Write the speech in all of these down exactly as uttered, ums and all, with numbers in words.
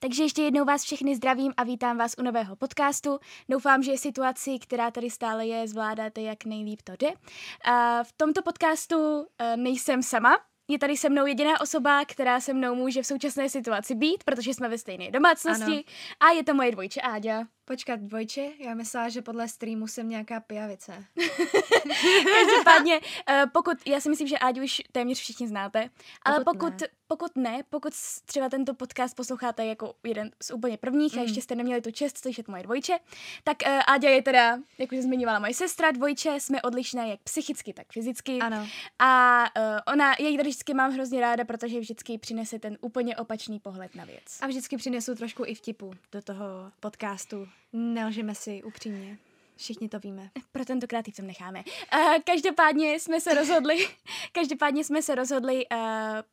Takže ještě jednou vás všechny zdravím a vítám vás u nového podcastu. Doufám, že situaci, která tady stále je, zvládáte jak nejlíp to jde. V tomto podcastu nejsem sama. Je tady se mnou jediná osoba, která se mnou může v současné situaci být, protože jsme ve stejné domácnosti. Ano. A je to moje dvojče Áďa. Počkat, dvojče? Já myslela, že podle streamu jsem nějaká pijavice. Každopádně, pokud, já si myslím, že Áďu už téměř všichni znáte, ale pokud, pokud, ne. pokud ne, pokud třeba tento podcast posloucháte jako jeden z úplně prvních mm. a ještě jste neměli tu čest slyšet moje dvojče, tak Áďa je teda, jak už zmiňovala, moje sestra, dvojče, jsme odlišné jak psychicky, tak fyzicky. Ano. A ona, její tady vždycky mám hrozně ráda, protože vždycky přinese ten úplně opačný pohled na věc. A vždycky přinesu trošku i vtipu do toho podcastu. Nelžeme si, upřímně. Všichni to víme. Pro tentokrát ji v tom necháme. Uh, každopádně jsme se rozhodli, každopádně jsme se rozhodli uh,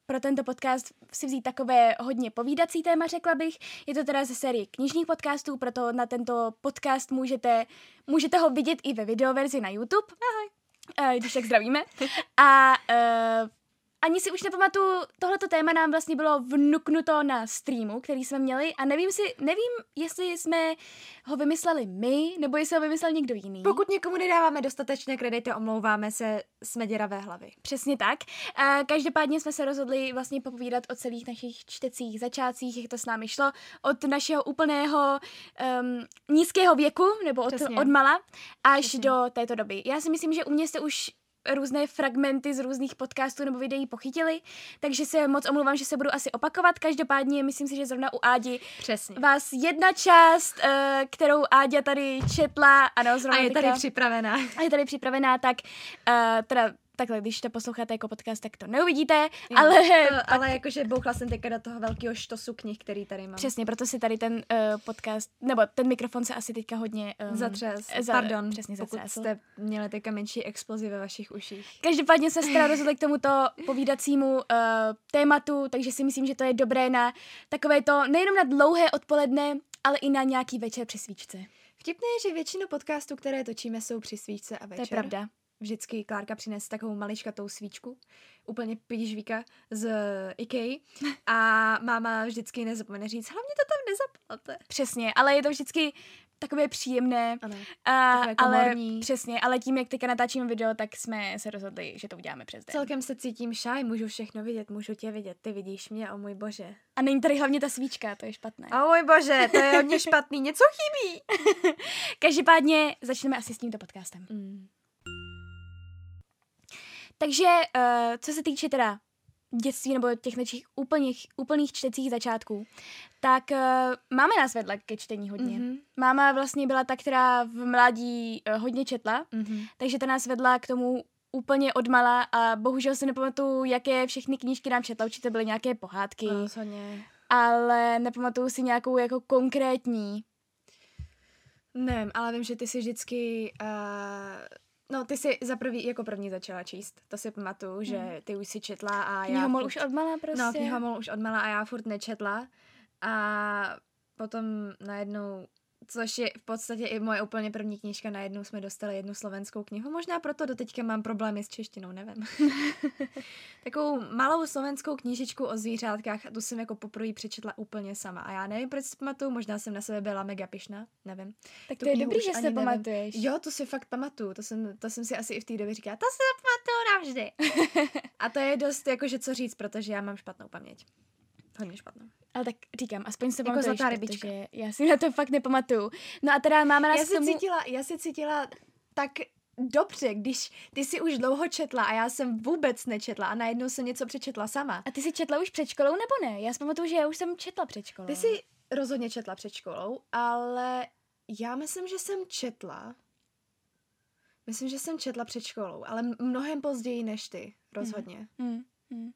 pro tento podcast si vzít takové hodně povídací téma, řekla bych. Je to teda ze série knižních podcastů, proto na tento podcast můžete, můžete ho vidět i ve videoverzi na YouTube. Ahoj. Uh, když tak zdravíme. A uh, ani si už nepamatuju, tohleto téma nám vlastně bylo vnuknuto na streamu, který jsme měli a nevím si, nevím, jestli jsme ho vymysleli my, nebo jestli ho vymyslel někdo jiný. Pokud někomu nedáváme dostatečné kredity, omlouváme se, jsme děravé hlavy. Přesně tak. E, každopádně jsme se rozhodli vlastně popovídat o celých našich čtecích začátcích, jak to s námi šlo, od našeho úplného um, nízkého věku, nebo od, od mala, až Přesně. do této doby. Já si myslím, že u mě jste už různé fragmenty z různých podcastů nebo videí pochytili, takže se moc omlouvám, že se budu asi opakovat. Každopádně myslím si, že zrovna u Ádi Přesně. vás jedna část, kterou Áďa tady četla, ano, zrovna a je tady připravená. A je tady připravená, tak teda takhle, když to posloucháte jako podcast, tak to neuvidíte, jo, ale... To, pak... Ale jakože bouchla jsem teďka do toho velkého štosu knih, který tady mám. Přesně, proto si tady ten uh, podcast, nebo ten mikrofon se asi teďka hodně... Um, zatřes, za, pardon, přesně, pokud zatřesl. Jste měli teďka menší explozi ve vašich uších. Každopádně se teda rozhodli k tomuto povídacímu uh, tématu, takže si myslím, že to je dobré na takové to, nejenom na dlouhé odpoledne, ale i na nějaký večer při svíčce. Vtipné je, že většinu podcastů, které točíme, jsou při svíčce a večer. To je pravda. Vždycky Klárka přinese takovou maličkatou svíčku, úplně pižvíka z Ikei a máma vždycky nezapomene říct, hlavně to tam nezapalte. Přesně, ale je to vždycky takové příjemné, ano, takové komorní. Ale, přesně, ale tím, jak teďka natáčíme video, tak jsme se rozhodli, že to uděláme přes den. Celkem se cítím šaj, můžu všechno vidět, můžu tě vidět, ty vidíš mě, o můj bože. A není tady hlavně ta svíčka, to je špatné. O můj bože, to je hodně špatný, něco chybí. Každopádně začneme asi s tímto podcastem. Mm. Takže uh, co se týče teda dětství nebo těch našich úplných, úplných čtecích začátků, tak uh, máma nás vedla ke čtení hodně. Mm-hmm. Máma vlastně byla ta, která v mládí uh, hodně četla, mm-hmm. takže ta nás vedla k tomu úplně odmala a bohužel si nepamatuju, jaké všechny knížky nám četla, určitě byly nějaké pohádky, no, ale nepamatuju si nějakou jako konkrétní. Nevím, ale vím, že ty si vždycky... Uh... No, ty jsi za první, jako první začala číst. To si pamatuju, že ty už si četla a já... Knihomol furt... už odmala prostě. No, knihomol už odmala a já furt nečetla. A potom najednou, což je v podstatě i moje úplně první knížka, najednou jsme dostali jednu slovenskou knihu. Možná proto doteďka mám problémy s češtinou, nevím. Takovou malou slovenskou knížičku o zvířátkách a tu jsem jako poprvé přečetla úplně sama. A já nevím, proč si pamatuju, možná jsem na sebe byla mega pyšná, nevím. Tak to je dobrý, že se pamatuješ. Jo, to si fakt pamatuju, to jsem, to jsem si asi i v té době říkala, to se pamatuju navždy. A to je dost jakože co říct, protože já mám špatnou paměť. Hodně špatnou. Ale tak říkám, aspoň se pamatuješ, jako zlatá rybička. Protože já si na to fakt nepamatuju. No a teda máma nás já si tomu... Cítila, já si cítila tak dobře, když ty si už dlouho četla a já jsem vůbec nečetla a najednou jsem něco přečetla sama. A ty si četla už před školou nebo ne? Já si pamatuju, že já už jsem četla před školou. Ty si rozhodně četla před školou, ale já myslím, že jsem četla. Myslím, že jsem četla před školou, ale mnohem později než ty, rozhodně. Mm. Mm. Mm.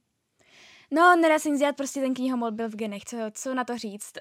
No, nedá se nic dělat, prostě ten knihomol byl v genech, co, co na to říct.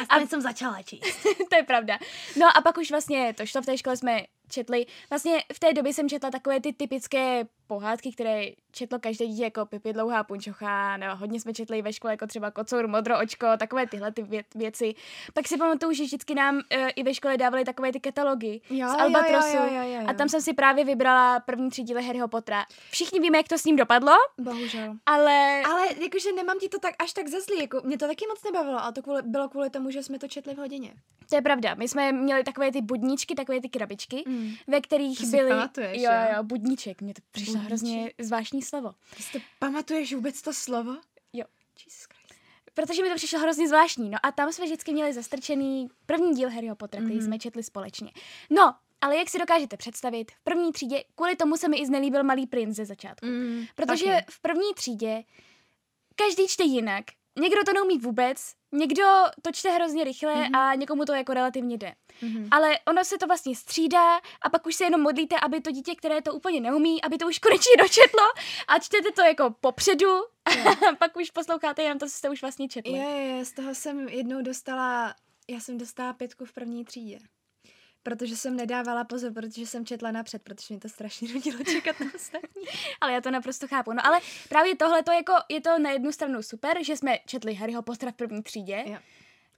Aspoň a... jsem začala číst. To je pravda. No a pak už vlastně to šlo, v té škole jsme četli, vlastně v té době jsem četla takové ty typické pohádky, které četlo každé dítě, jako Pipi dlouhá punčocha, nebo hodně jsme četli ve škole, jako třeba Kocour modro očko, takové tyhle ty vě- věci. Pak si pamatuju, že vždycky nám e, i ve škole dávali takové ty katalogy jo, z Albatrosu. Jo, jo, jo, jo, jo. A tam jsem si právě vybrala první tři díly Harryho Pottera. Všichni víme, jak to s ním dopadlo. Bohužel. Ale ale jakože nemám ti to tak až tak ze zlí, jako mě to taky moc nebavilo, ale to kvůli, bylo kvůli tomu, že jsme to četli v hodině. To je pravda. My jsme měli takové ty budničky, takové ty krabičky, mm. ve kterých to byly pamatuješ, jo, jo, budníček. Mě to přišlo budníček. Hrozně zvláštní slovo. Ty si to pamatuješ vůbec to slovo? Jo. Jesus Christ. Protože mi to přišlo hrozně zvláštní. No a tam jsme vždycky měli zastrčený první díl Harryho Pottera, mm-hmm. který jsme četli společně. No, ale jak si dokážete představit, v první třídě, kvůli tomu se mi i znelíbil Malý princ ze začátku. Mm, protože taky. V první třídě každý čte jinak. Někdo to neumí vůbec, někdo to čte hrozně rychle mm-hmm. a někomu to jako relativně jde. Mm-hmm. Ale ono se to vlastně střídá a pak už se jenom modlíte, aby to dítě, které to úplně neumí, aby to už konečně dočetlo a čtete to jako popředu yeah. a pak už posloucháte jenom to, co jste už vlastně četli. Je, je, z toho jsem jednou dostala, já jsem dostala pětku v první třídě. Protože jsem nedávala pozor, protože jsem četla napřed, protože mi to strašně nudilo čekat na ostatní. Ale já to naprosto chápu. No ale právě tohle to jako, je to na jednu stranu super, že jsme četli Harryho Pottera v první třídě. Jo.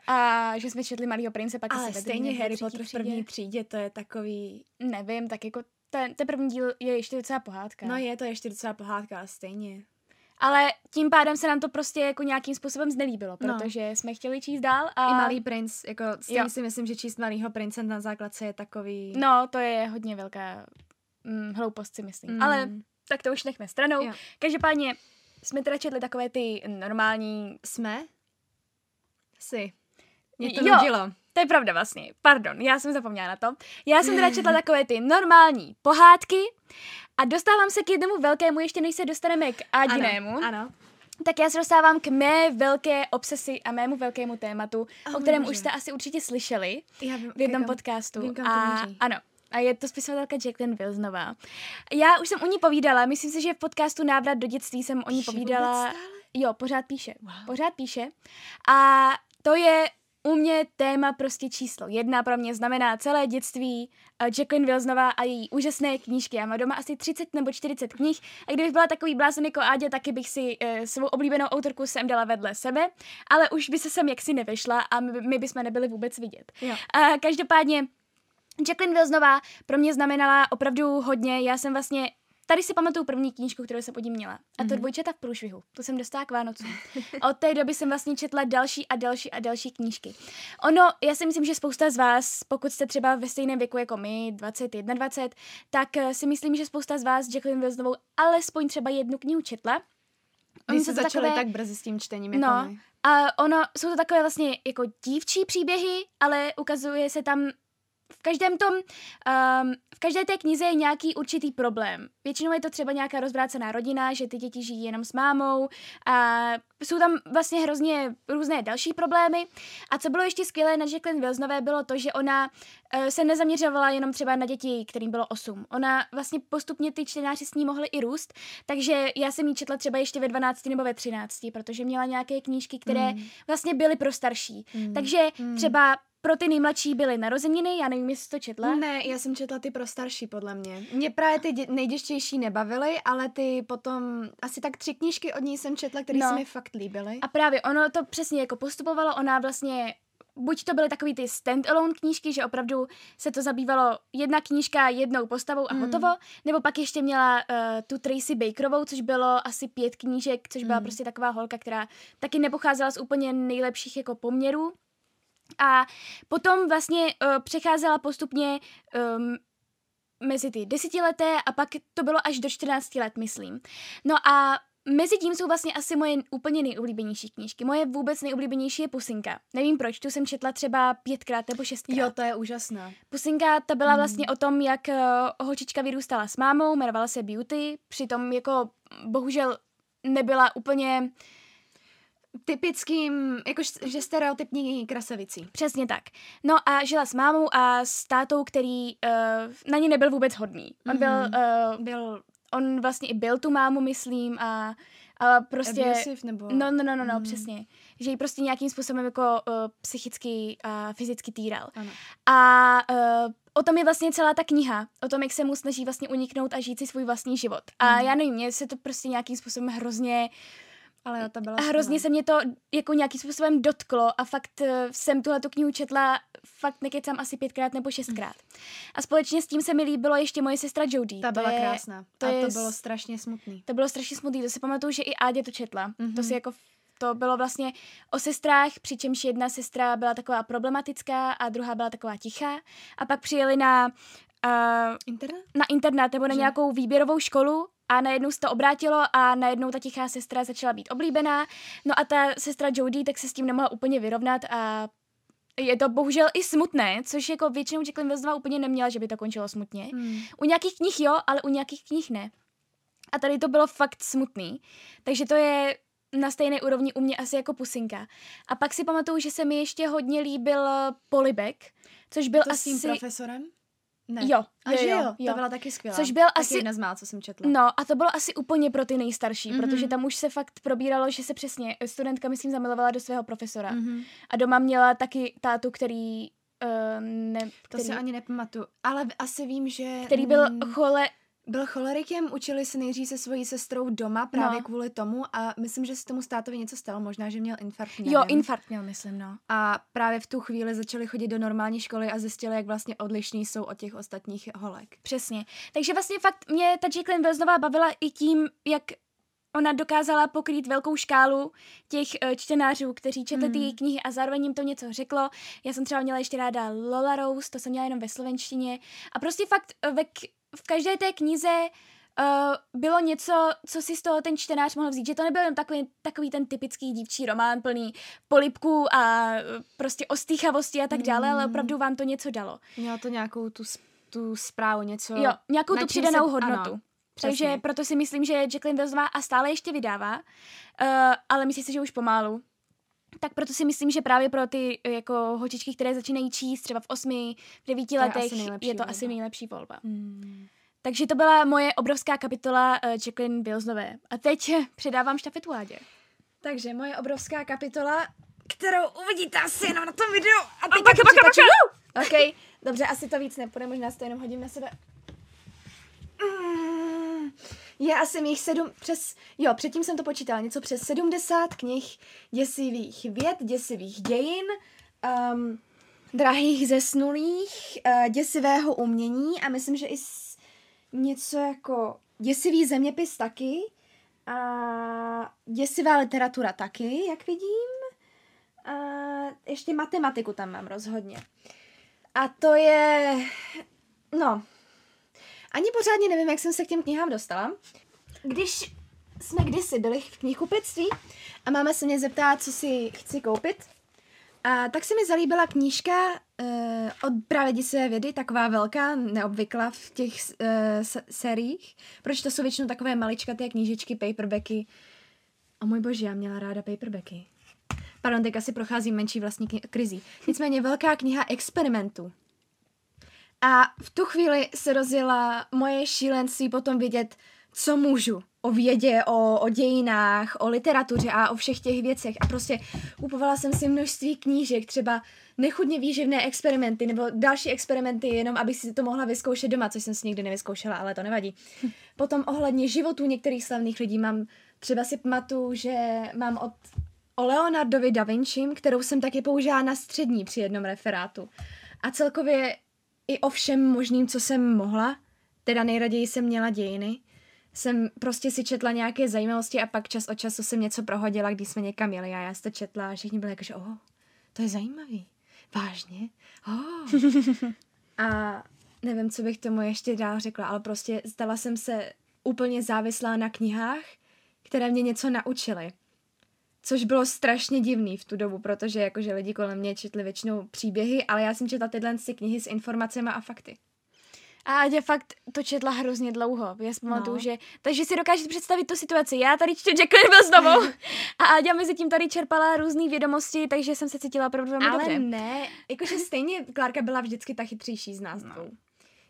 A že jsme četli Malýho prince, pak ale se stejně Harry Potter v první třídě, to je takový... Nevím, tak jako ten, ten první díl je ještě docela pohádka. No je to ještě docela pohádka, ale stejně... Ale tím pádem se nám to prostě jako nějakým způsobem znelíbilo, protože no. jsme chtěli číst dál. A... I Malý princ, jako stejně si myslím, že číst Malýho prince na základce je takový... No, to je hodně velká hm, hloupost si myslím, mm. ale tak to už nechme stranou. Jo. Každopádně jsme teda četli takové ty normální... Jsme? Si. Mě to nudilo. To je pravda vlastně, pardon, já jsem zapomněla na to. Já jsem teda četla takové ty normální pohádky a dostávám se k jednomu velkému, ještě než se dostaneme k Áďinému. Ano, ano. Tak já se dostávám k mé velké obsesi a mému velkému tématu, oh, o kterém může. Už jste asi určitě slyšeli já vím, v jednom kam, podcastu. Vím, a, ano, a je to spisovatelka Jacqueline Wilsonová. Já už jsem o ní povídala, myslím si, že v podcastu Návrat do dětství jsem o ní píše povídala. Jo, pořád píše, wow. pořád píše. A to je... U mě téma prostě číslo jedna pro mě znamená celé dětství Jacqueline Wilsonová a její úžasné knížky. Já mám doma asi třicet nebo čtyřicet knih a kdybych byla takový blázen jako Áďa, taky bych si e, svou oblíbenou autorku sem dala vedle sebe, ale už by se sem jaksi nevyšla a my, my bychom nebyli vůbec vidět. A každopádně Jacqueline Wilsonová pro mě znamenala opravdu hodně. Já jsem vlastně... Tady si pamatuju první knížku, kterou jsem od ní měla. A to Dvojčata v průšvihu. To jsem dostala k Vánocům. A od té doby jsem vlastně četla další a další a další knížky. Ono, já si myslím, že spousta z vás, pokud jste třeba ve stejném věku jako my, dvacet, dvacet jedna, tak si myslím, že spousta z vás Jacqueline Wilsonovou alespoň třeba jednu knihu četla. Oni se začali takové... tak brzy s tím čtením. Jako no, my. A ono, jsou to takové vlastně jako dívčí příběhy, ale ukazuje se tam... V každém tom, um, v každé té knize je nějaký určitý problém. Většinou je to třeba nějaká rozvrácená rodina, že ty děti žijí jenom s mámou a jsou tam vlastně hrozně různé další problémy. A co bylo ještě skvělé na Jacqueline Wilsonové bylo to, že ona uh, se nezaměřovala jenom třeba na děti, kterým bylo osm. Ona vlastně postupně ty čtenáři s ní mohli i růst, takže já jsem ji četla třeba ještě ve dvanácti nebo ve třinácti, protože měla nějaké knížky, které mm. vlastně byly pro starší. Mm. Takže mm. třeba pro ty nejmladší byly narozeniny, já nevím, jestli to četla. Ne, já jsem četla ty pro starší, podle mě. Mě právě ty dě- nejděštější nebavily, ale ty potom, asi tak tři knížky od ní jsem četla, které no. se mi fakt líbily. A právě ono to přesně jako postupovalo, ona vlastně, buď to byly takový ty stand-alone knížky, že opravdu se to zabývalo jedna knížka jednou postavou a mm. hotovo, nebo pak ještě měla uh, tu Tracy Bakerovou, což bylo asi pět knížek, což byla mm. prostě taková holka, která taky nepocházela z úplně nejlepších jako poměrů. A potom vlastně uh, přecházela postupně um, mezi ty desetileté a pak to bylo až do čtrnácti let, myslím. No a mezi tím jsou vlastně asi moje úplně nejoblíbenější knížky. Moje vůbec nejoblíbenější je Pusinka. Nevím proč, tu jsem četla třeba pětkrát nebo šestkrát. Jo, to je úžasná. Pusinka, ta byla mm. vlastně o tom, jak uh, holčička vyrůstala s mámou, jmenovala se Beauty, přitom jako bohužel nebyla úplně... typickým, jakože stereotypní krasavicí. Přesně tak. No a žila s mámou a s tátou, který uh, na ní nebyl vůbec hodný. On mm-hmm. byl, uh, byl... On vlastně i byl tu mámu, myslím, a A prostě, abusive nebo... No, no, no, no, no mm. přesně. Že ji prostě nějakým způsobem jako uh, psychicky a uh, fyzicky týral. Ano. A uh, o tom je vlastně celá ta kniha. O tom, jak se mu snaží vlastně uniknout a žít si svůj vlastní život. A mm. já nevím, mně se to prostě nějakým způsobem hrozně... Ale ta byla hrozně se mě to jako nějakým způsobem dotklo a fakt uh, jsem tuhle tu knihu četla fakt nekecám asi pětkrát nebo šestkrát. A společně s tím se mi líbilo ještě moje sestra Jodie. Ta to byla je, krásná. To, a je, to bylo strašně smutný. To bylo strašně smutný. To si pamatuju, že i Áďa to četla. Mm-hmm. To si jako to bylo vlastně o sestrách, přičemž jedna sestra byla taková problematická a druhá byla taková tichá. A pak přijeli na uh, internát? Na internát nebo na že? Nějakou výběrovou školu. A najednou se to obrátilo a najednou ta tichá sestra začala být oblíbená. No a ta sestra Jodie tak se s tím nemohla úplně vyrovnat a je to bohužel i smutné, což jako většinou Jacqueline Wilsonová úplně neměla, že by to končilo smutně. Hmm. U nějakých knih jo, ale u nějakých knih ne. A tady to bylo fakt smutný. Takže to je na stejné úrovni u mě asi jako Pusinka. A pak si pamatuju, že se mi ještě hodně líbil Polibek, což byl to asi... s tím profesorem? Ne. Jo, jo, jo, jo, jo. To byla taky skvělá. Což byl taky asi nezmál, co jsem četla. No, a to bylo asi úplně pro ty nejstarší, mm-hmm. protože tam už se fakt probíralo, že se přesně studentka, myslím, zamilovala do svého profesora. Mm-hmm. A doma měla taky tátu, který, uh, ne, který to se ani nepamatuju, ale asi vím, že který byl chole Byl cholerikem, učili se nejdřív se svojí sestrou doma právě no. kvůli tomu a myslím, že se tomu státovi něco stalo, možná, že měl infarkt. Nevím. Jo, infarkt měl, myslím, no. A právě v tu chvíli začali chodit do normální školy a zjistili, jak vlastně odlišní jsou od těch ostatních holek. Přesně. Takže vlastně fakt mě ta Jacqueline Wilsonová bavila i tím, jak ona dokázala pokrýt velkou škálu těch čtenářů, kteří četli ty její knihy a zároveň jim to něco řeklo. Já jsem třeba měla ještě ráda Lola Rose, to jsem měla jenom ve slovenštině. A prostě fakt ve k- v každé té knize uh, bylo něco, co si z toho ten čtenář mohl vzít, že to nebyl jen takový, takový ten typický dívčí román plný polibků a prostě ostýchavosti a tak dále, mm. ale opravdu vám to něco dalo. Mělo to nějakou tu, tu zprávu, něco... Jo, nějakou tu přidanou se... hodnotu. Ano, takže proto si myslím, že Jacqueline Wilsonová a stále ještě vydává, uh, ale myslím si, že už pomalu. Tak proto si myslím, že právě pro ty jako holčičky, které začínají číst třeba v osmi, v devíti letech, je to asi nejlepší volba. Hmm. Takže to byla moje obrovská kapitola uh, Jacqueline Wilsonové. A teď předávám štafetu Áďě. Takže moje obrovská kapitola, kterou uvidíte asi jenom na tom videu. A teď počítačů. OK, dobře, asi to víc nepůjde, možná si to jenom hodím na sebe. Mm. Je asi mých sedm, přes, jo, předtím jsem to počítala, něco přes sedmdesát knih děsivých věd, děsivých dějin, um, drahých zesnulých, uh, děsivého umění a myslím, že i s, něco jako děsivý zeměpis taky a děsivá literatura taky, jak vidím. A ještě matematiku tam mám rozhodně. A to je, no... Ani pořádně nevím, jak jsem se k těm knihám dostala. Když jsme kdysi byli v knihkupectví a máma se mě zeptala, co si chci koupit, a tak se mi zalíbila knížka uh, od právě děsivé vědy, taková velká, neobvyklá v těch uh, s- sériích. Proč to jsou většinou takové maličkaté knížičky, paperbacky. O můj bože, já měla ráda paperbacky. Pardon, teď asi procházím menší vlastní kni- krizí. Nicméně velká kniha experimentů. A v tu chvíli se rozjela moje šílenství potom vidět, co můžu o vědě, o, o dějinách, o literatuře a o všech těch věcech. A prostě kupovala jsem si množství knížek, třeba nechutně výživné experimenty nebo další experimenty, jenom abych si to mohla vyzkoušet doma, což jsem si nikdy nevyzkoušela, ale to nevadí. Hm. Potom ohledně životů některých slavných lidí mám, třeba si pamatuju, že mám od o Leonardovi da Vinci, kterou jsem taky použila na střední při jednom referátu. A celkově i o všem možným, co jsem mohla, teda nejraději jsem měla dějiny, jsem prostě si četla nějaké zajímavosti a pak čas od času jsem něco prohodila, když jsme někam jeli a já si to četla a všichni byli jako, že oh, to je zajímavý, vážně, oh. A nevím, co bych tomu ještě dál řekla, ale prostě stala jsem se úplně závislá na knihách, které mě něco naučily. Což bylo strašně divný v tu dobu, protože jakože lidi kolem mě četli většinou příběhy, ale já jsem četla tyhle knihy s informacemi a fakty. A Áďa fakt to četla hrozně dlouho. Já si pamatuju, no. že... Takže si dokážete představit tu situaci. Já tady čtu Jacqueline Wilsonovou a Áďa mezi tím tady čerpala různé vědomosti, takže jsem se cítila opravdu velmi dobře. Ale ne, jakože stejně Klárka byla vždycky ta chytřejší z nás. No.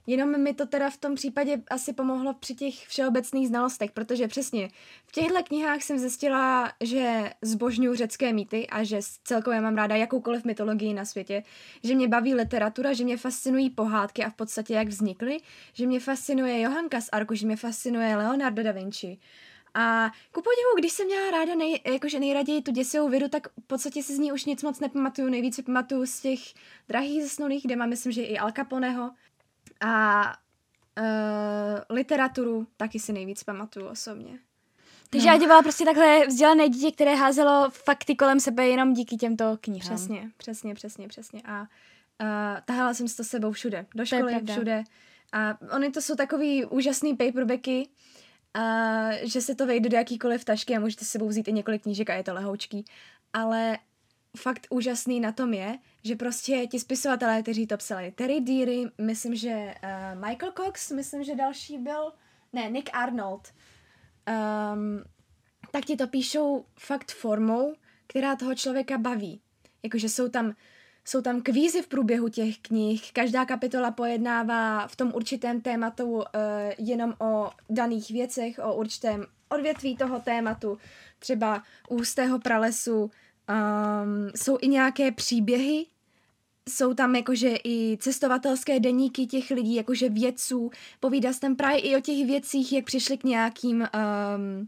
Jenom mi to teda v tom případě asi pomohlo při těch všeobecných znalostech, protože přesně v těchto knihách jsem zjistila, že zbožňuji řecké mýty a že celkově mám ráda jakoukoliv mytologii na světě, že mě baví literatura, že mě fascinují pohádky a v podstatě jak vznikly, že mě fascinuje Johanka z Arku, že mě fascinuje Leonardo da Vinci. A ku podivu, když jsem měla ráda nej, jakože nejraději tu děsivou vědu, tak v podstatě si z ní už nic moc nepamatuju. Nejvíc pamatuju z těch Drahých zesnulých, kde mám, myslím, že i Al Caponeho. A e, literaturu taky si nejvíc pamatuju osobně. Takže no. Áďa byla prostě takhle vzdělané dítě, které házelo fakty kolem sebe jenom díky těmto knihám. Přesně, přesně, přesně, přesně. A e, tahala jsem s to sebou všude. Do školy, všude. A oni to jsou takový úžasný paperbacky, a že se to vejde do jakýkoliv tašky a můžete s sebou vzít i několik knížek a je to lehoučký. Ale fakt úžasný na tom je, že prostě ti spisovatelé, kteří to psali, Terry Deary, myslím, že uh, Michael Cox, myslím, že další byl, ne, Nick Arnold, um, tak ti to píšou fakt formou, která toho člověka baví. Jakože jsou tam Jsou tam kvízy v průběhu těch knih, každá kapitola pojednává v tom určitém tématu e, jenom o daných věcech, o určitém odvětví toho tématu, třeba u Hustého pralesu. Um, jsou i nějaké příběhy, jsou tam jakože i cestovatelské deníky těch lidí, jakože vědců, povídá se tam právě i o těch věcích, jak přišli k nějakým... Um,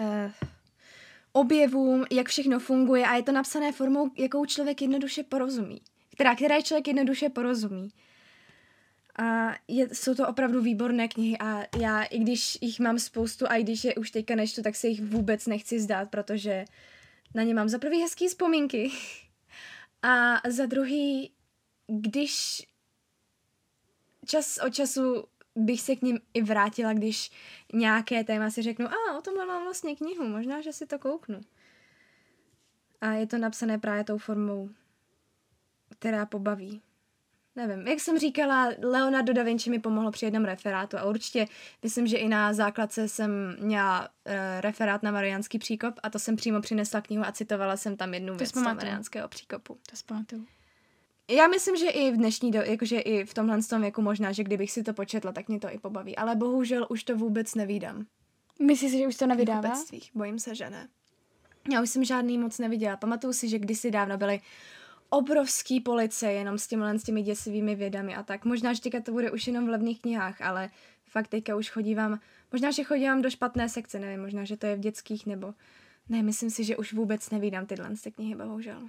uh, objevům, jak všechno funguje a je to napsané formou, jakou člověk jednoduše porozumí. Která, která člověk jednoduše porozumí. A je, jsou to opravdu výborné knihy a já, i když jich mám spoustu a i když je už teďka nečtu, tak se jich vůbec nechci zdát, protože na ně mám za prvý hezký vzpomínky a za druhý, když čas od času bych se k ním i vrátila, když nějaké téma si řeknu, a o tomhle mám vlastně knihu, možná, že si to kouknu. A je to napsané právě tou formou, která pobaví. Nevím, jak jsem říkala, Leonardo da Vinci mi pomohlo při jednom referátu a určitě, myslím, že i na základce jsem měla e, referát na Mariánský příkop a to jsem přímo přinesla knihu a citovala jsem tam jednu to věc z Mariánského příkopu. To zpamatuju. Já myslím, že i v dnešní době, jakože i v tomhle tom věku možná, že kdybych si to početla, tak mě to i pobaví. Ale bohužel už to vůbec nevídám. Myslíš si, že už to nevydává? Bojím se, že ne. Já už jsem žádný moc neviděla. Pamatuju si, že kdysi dávno byly obrovský police jenom s těmhle, s těmi děsivými vědami a tak. Možná, že teďka to bude už jenom v levných knihách, ale fakt teďka už chodívám, možná, že chodívám do špatné sekce, nevím, možná, že to je v dětských nebo... Ne, myslím si, že už vůbec nevídám tyhle knihy, bohužel.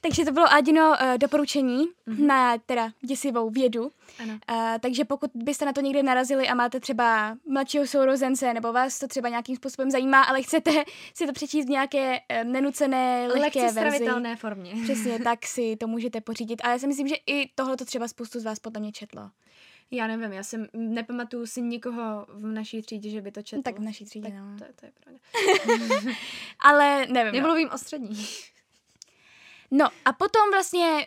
Takže to bylo Áďino uh, doporučení mm-hmm. na teda děsivou vědu. Ano. Uh, takže pokud byste na to někde narazili a máte třeba mladšího sourozence nebo vás to třeba nějakým způsobem zajímá, ale chcete si to přečíst v nějaké uh, nenucené, lehké Lehce verzi. Stravitelné formě. Přesně, tak si to můžete pořídit. A já si myslím, že i tohle to třeba spoustu z vás podle mě četlo. Já nevím, já jsem nepamatuju si nikoho v naší třídě, že by to četl. Tak v naší třídě, tak, no. To, to je pravda. Ale nevím. Nemluvím no. o střední. No a potom vlastně,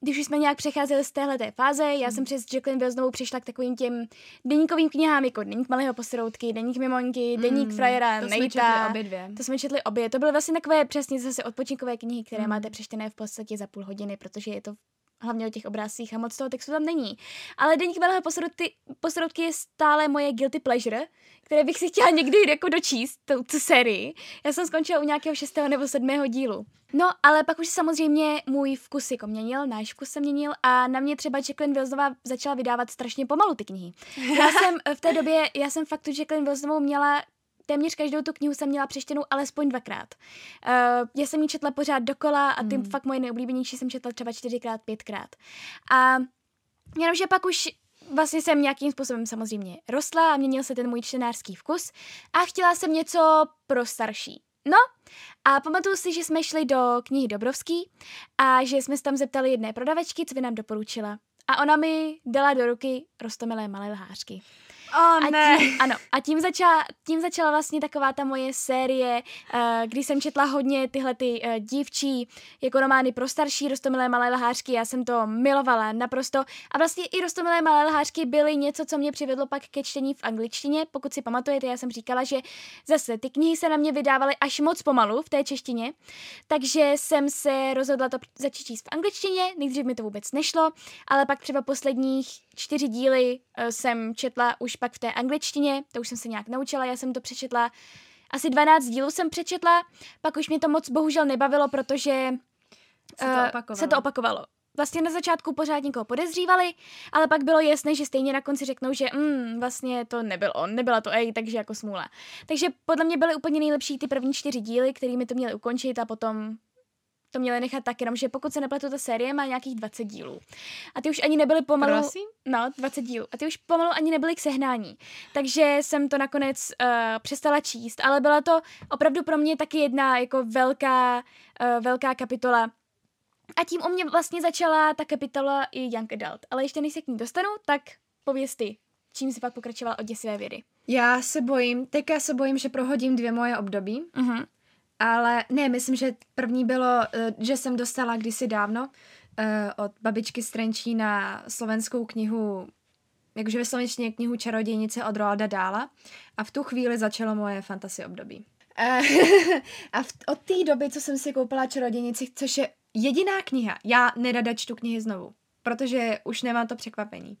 když už jsme nějak přecházeli z téhleté fáze, já hmm. jsem přes Jacqueline Wilsonovou přišla k takovým těm deníkovým knihám, jako Deník malého posroutky, Deník mimoňky, Deník hmm. frajera Nejta. To jsme četli obě. To byly vlastně takové přesně zase odpočinkové knihy, které hmm. máte přečtené v podstatě za půl hodiny, protože je to hlavně o těch obrázcích a moc toho textu tam není. Ale Deník malého posroutky, posroutky je stále moje guilty pleasure, které bych si chtěla někdy jako dočíst, tu, tu sérii. Já jsem skončila u nějakého šestého nebo sedmého dílu. No, ale pak už samozřejmě můj vkus jako měnil, náš vkus se měnil a na mě třeba Jacqueline Wilsonová začala vydávat strašně pomalu ty knihy. Já jsem v té době, já jsem fakt tu Jacqueline Wilsonovou měla... Téměř každou tu knihu jsem měla přečtenou alespoň dvakrát. Uh, já jsem ji četla pořád dokola a ty hmm. fakt moje nejoblíbenější jsem četla třeba čtyřikrát, pětkrát. A jenomže pak už vlastně jsem nějakým způsobem samozřejmě rostla a měnil se ten můj čtenářský vkus a chtěla jsem něco pro starší. No a pamatuju si, že jsme šli do knihy Dobrovský a že jsme se tam zeptali jedné prodavačky, co by nám doporučila. A ona mi dala do ruky Roztomilé malé lhářky. Oh, ne. A tím, ano, a tím začala, tím začala vlastně taková ta moje série, kdy jsem četla hodně tyhle ty dívčí jako romány pro starší, Roztomilé malé lhářky, já jsem to milovala naprosto. A vlastně i Roztomilé malé lhářky byly něco, co mě přivedlo pak ke čtení v angličtině. Pokud si pamatujete, já jsem říkala, že zase ty knihy se na mě vydávaly až moc pomalu v té češtině, takže jsem se rozhodla to začít číst v angličtině, nejdřív mi to vůbec nešlo, ale pak třeba posledních čtyři díly jsem četla už pak v té angličtině, to už jsem se nějak naučila, já jsem to přečetla, asi dvanáct dílů jsem přečetla, pak už mě to moc bohužel nebavilo, protože se to opakovalo. Se to opakovalo. Vlastně na začátku pořád někoho podezřívali, ale pak bylo jasné, že stejně na konci řeknou, že mm, vlastně to nebyl on, nebyla to ej, takže jako smůla. Takže podle mě byly úplně nejlepší ty první čtyři díly, kterými to měly ukončit a potom to měli nechat tak, jenomže pokud se nepletu, ta série má nějakých dvacet dílů. A ty už ani nebyly pomalu... Prosím? No, dvacet dílů. A ty už pomalu ani nebyly k sehnání. Takže jsem to nakonec uh, přestala číst, ale byla to opravdu pro mě taky jedna jako velká, uh, velká kapitola. A tím u mě vlastně začala ta kapitola i Young Adult. Ale ještě než se k ní dostanu, tak pověz ty, čím jsi pak pokračovala od Děsivé vědy. Já se bojím, teď já se bojím, že prohodím dvě moje období. Uh-huh. Ale ne, myslím, že první bylo, že jsem dostala kdysi dávno od babičky z Trenčína slovenskou knihu, jakože ve slovenštině knihu Čarodějnice od Roalda Dahla. A v tu chvíli začalo moje fantasy období. A v, od té doby, co jsem si koupila Čarodějnici, což je jediná kniha. Já nerada čtu knihy znovu, protože už nemám to překvapení.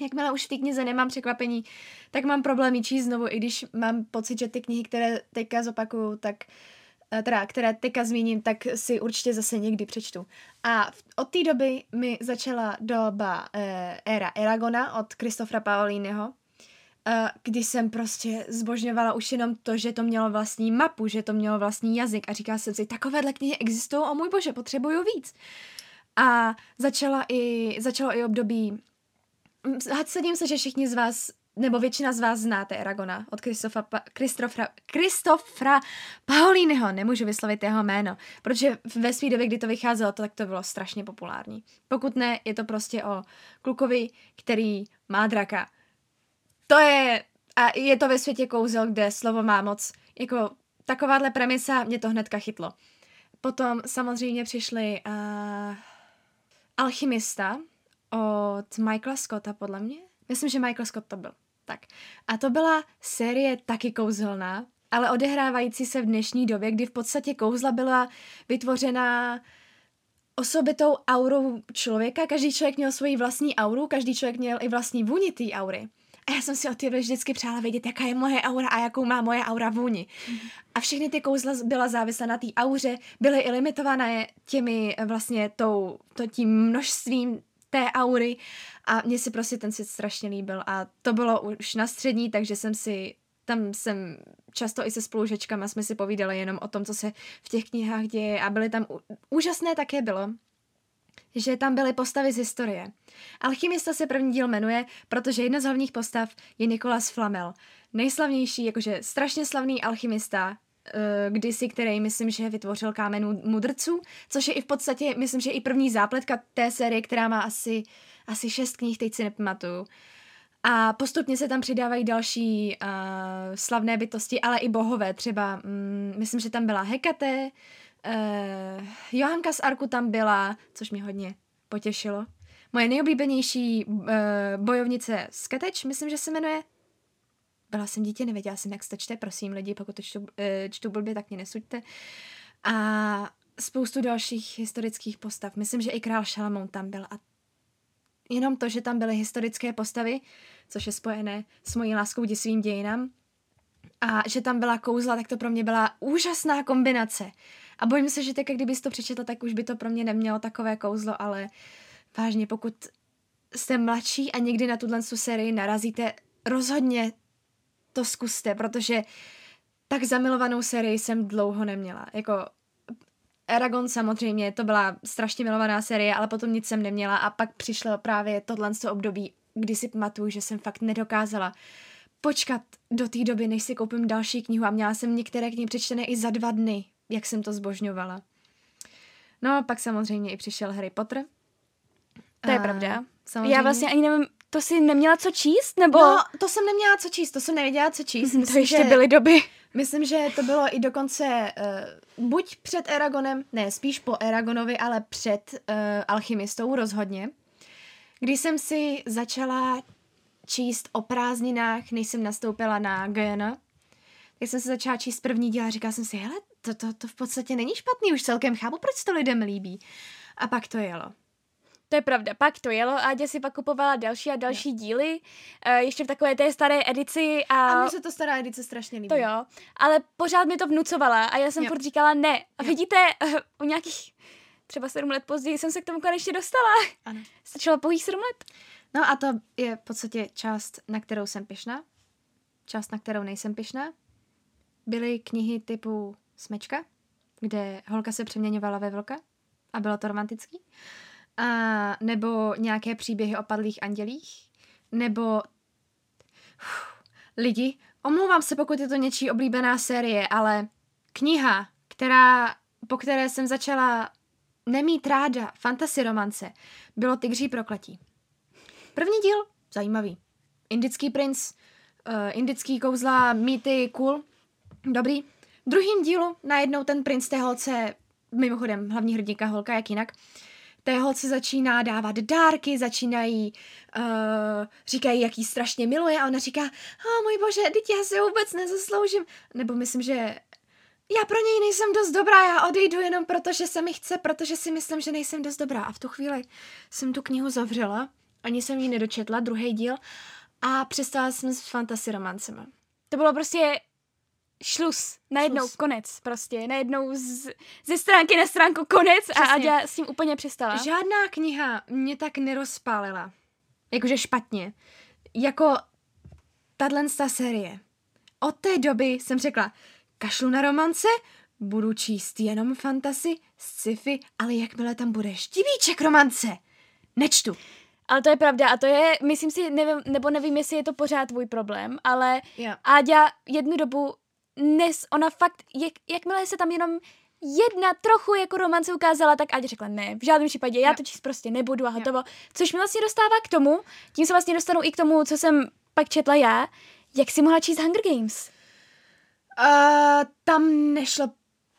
Jakmile už v té knize nemám překvapení, tak mám problémy číst znovu, i když mám pocit, že ty knihy, které teďka zopakuju, tak, teda, které teďka zmíním, tak si určitě zase někdy přečtu. A od té doby mi začala doba eh, éra Eragona od Christophera Paoliniho, eh, kdy jsem prostě zbožňovala už jenom to, že to mělo vlastní mapu, že to mělo vlastní jazyk a říkala jsem si, takovéhle knihy existují, o můj bože, potřebuju víc. A začala i, začalo i období. Sadím se, že všichni z vás, nebo většina z vás znáte Eragona od Christophera Paoliniho, nemůžu vyslovit jeho jméno, protože ve své době, kdy to vycházelo, tak to bylo strašně populární. Pokud ne, je to prostě o klukovi, který má draka. To je, a je to ve světě kouzel, kde slovo má moc, jako takováhle premisa, mě to hnedka chytlo. Potom samozřejmě přišli uh, Alchymista, od Michaela Scotta, podle mě. Myslím, že Michael Scott to byl. Tak. A to byla série taky kouzelná, ale odehrávající se v dnešní době, kdy v podstatě kouzla byla vytvořena osobitou aurou člověka. Každý člověk měl svoji vlastní auru, každý člověk měl i vlastní vůni té aury. A já jsem si od té doby vždycky přála vědět, jaká je moje aura a jakou má moje aura vůni. Mm. A všechny ty kouzla byla závislá na té auře, byly i limitované těmi vlastně tou, to tím množstvím té aury a mně se prostě ten svět strašně líbil a to bylo už na střední, takže jsem si, tam jsem často i se spolužečkama jsme si povídali jenom o tom, co se v těch knihách děje a byly tam, úžasné také bylo, že tam byly postavy z historie. Alchymista se první díl jmenuje, protože jedna z hlavních postav je Nikolas Flamel. Nejslavnější, jakože strašně slavný alchymista, kdysi, který myslím, že vytvořil kámen mudrců, což je i v podstatě, myslím, že i první zápletka té série, která má asi, asi šest knih, teď si nepamatuju. A postupně se tam přidávají další uh, slavné bytosti, ale i bohové, třeba um, myslím, že tam byla Hekate, uh, Johanka z Arku tam byla, což mě hodně potěšilo. Moje nejoblíbenější uh, bojovnice Skateč, myslím, že se jmenuje. Byla jsem dítě, nevěděla jsem, jak se to čte, prosím lidi, pokud to čtu, čtu blbě, tak mě nesuďte. A spoustu dalších historických postav. Myslím, že i král Šalamoun tam byl. A jenom to, že tam byly historické postavy, což je spojené s mojí láskou k svým dějinám, a že tam byla kouzla, tak to pro mě byla úžasná kombinace. A bojím se, že tak, kdyby jsi to přečetla, tak už by to pro mě nemělo takové kouzlo, ale vážně, pokud jste mladší a někdy na tuhle sérii narazíte, rozhodně to zkuste, protože tak zamilovanou sérii jsem dlouho neměla. Jako Eragon samozřejmě, to byla strašně milovaná série, ale potom nic jsem neměla a pak přišlo právě tohle období, kdy si pamatuju, že jsem fakt nedokázala počkat do té doby, než si koupím další knihu a měla jsem některé knihy přečtené i za dva dny, jak jsem to zbožňovala. No, pak samozřejmě i přišel Harry Potter. To je a... pravda. Samozřejmě. Já vlastně ani nevím, To jsi neměla co číst, nebo? No, to jsem neměla co číst, to jsem nevěděla co číst. Myslím, to ještě že, byly doby. Myslím, že to bylo i dokonce uh, buď před Eragonem, ne, spíš po Eragonovi, ale před uh, Alchymistou rozhodně. Když jsem si začala číst o prázdninách, než jsem nastoupila na Gaiana, tak jsem se začala číst první díl a říkala jsem si, hele, to, to, to v podstatě není špatný, už celkem chápu, proč to lidem líbí. A pak to jelo. To je pravda, pak to jelo, Áďa si pak kupovala další a další no. díly, ještě v takové té staré edici. A, a mně se to stará edice strašně líbí. To jo, ale pořád mi to vnucovala a já jsem jo. furt říkala ne. A jo. vidíte, o nějakých třeba sedm let později jsem se k tomu konečně dostala. Ano. Stačilo pouhých sedm let. No a to je v podstatě část, na kterou jsem pyšná, část, na kterou nejsem pyšná. Byly knihy typu Smečka, kde holka se přeměňovala ve vlka a bylo to romantický. A nebo nějaké příběhy o padlých andělích, nebo Uf, lidi, omlouvám se, pokud je to něčí oblíbená série, ale kniha, která, po které jsem začala nemít ráda fantasy romance, bylo Tygří prokletí. První díl, zajímavý. Indický princ, uh, indický kouzla, mýty, cool, dobrý. V druhém dílu najednou ten princ té holce, mimochodem hlavní hrdinka holka, jak jinak, té holce začíná dávat dárky, začínají, uh, říkají, jak jí strašně miluje a ona říká, oh, můj bože, teď já se vůbec nezasloužím. Nebo myslím, že já pro něj nejsem dost dobrá, já odejdu jenom proto, že se mi chce, protože si myslím, že nejsem dost dobrá. A v tu chvíli jsem tu knihu zavřela, ani jsem ji nedočetla, druhý díl, a přestala jsem s fantasy romancema. To bylo prostě šluz, najednou šluz. Konec prostě, najednou z, ze stránky na stránku konec. Přesně. A Áďa s tím úplně přestala. Žádná kniha mě tak nerozpálila, jakože špatně, jako tato série. Od té doby jsem řekla, kašlu na romance, budu číst jenom fantasy, sci-fi, ale jakmile tam bude štívíček romance, nečtu. Ale to je pravda a to je, myslím si, nevím, nebo nevím, jestli je to pořád tvůj problém, ale yeah. Áďa jednu dobu dnes, ona fakt, jak, jakmile se tam jenom jedna trochu jako romance ukázala, tak Áďa řekla ne, v žádném případě, já to číst prostě nebudu a hotovo. Což mi vlastně dostává k tomu, tím se vlastně dostanu i k tomu, co jsem pak četla já, jak si mohla číst Hunger Games. Uh, tam nešlo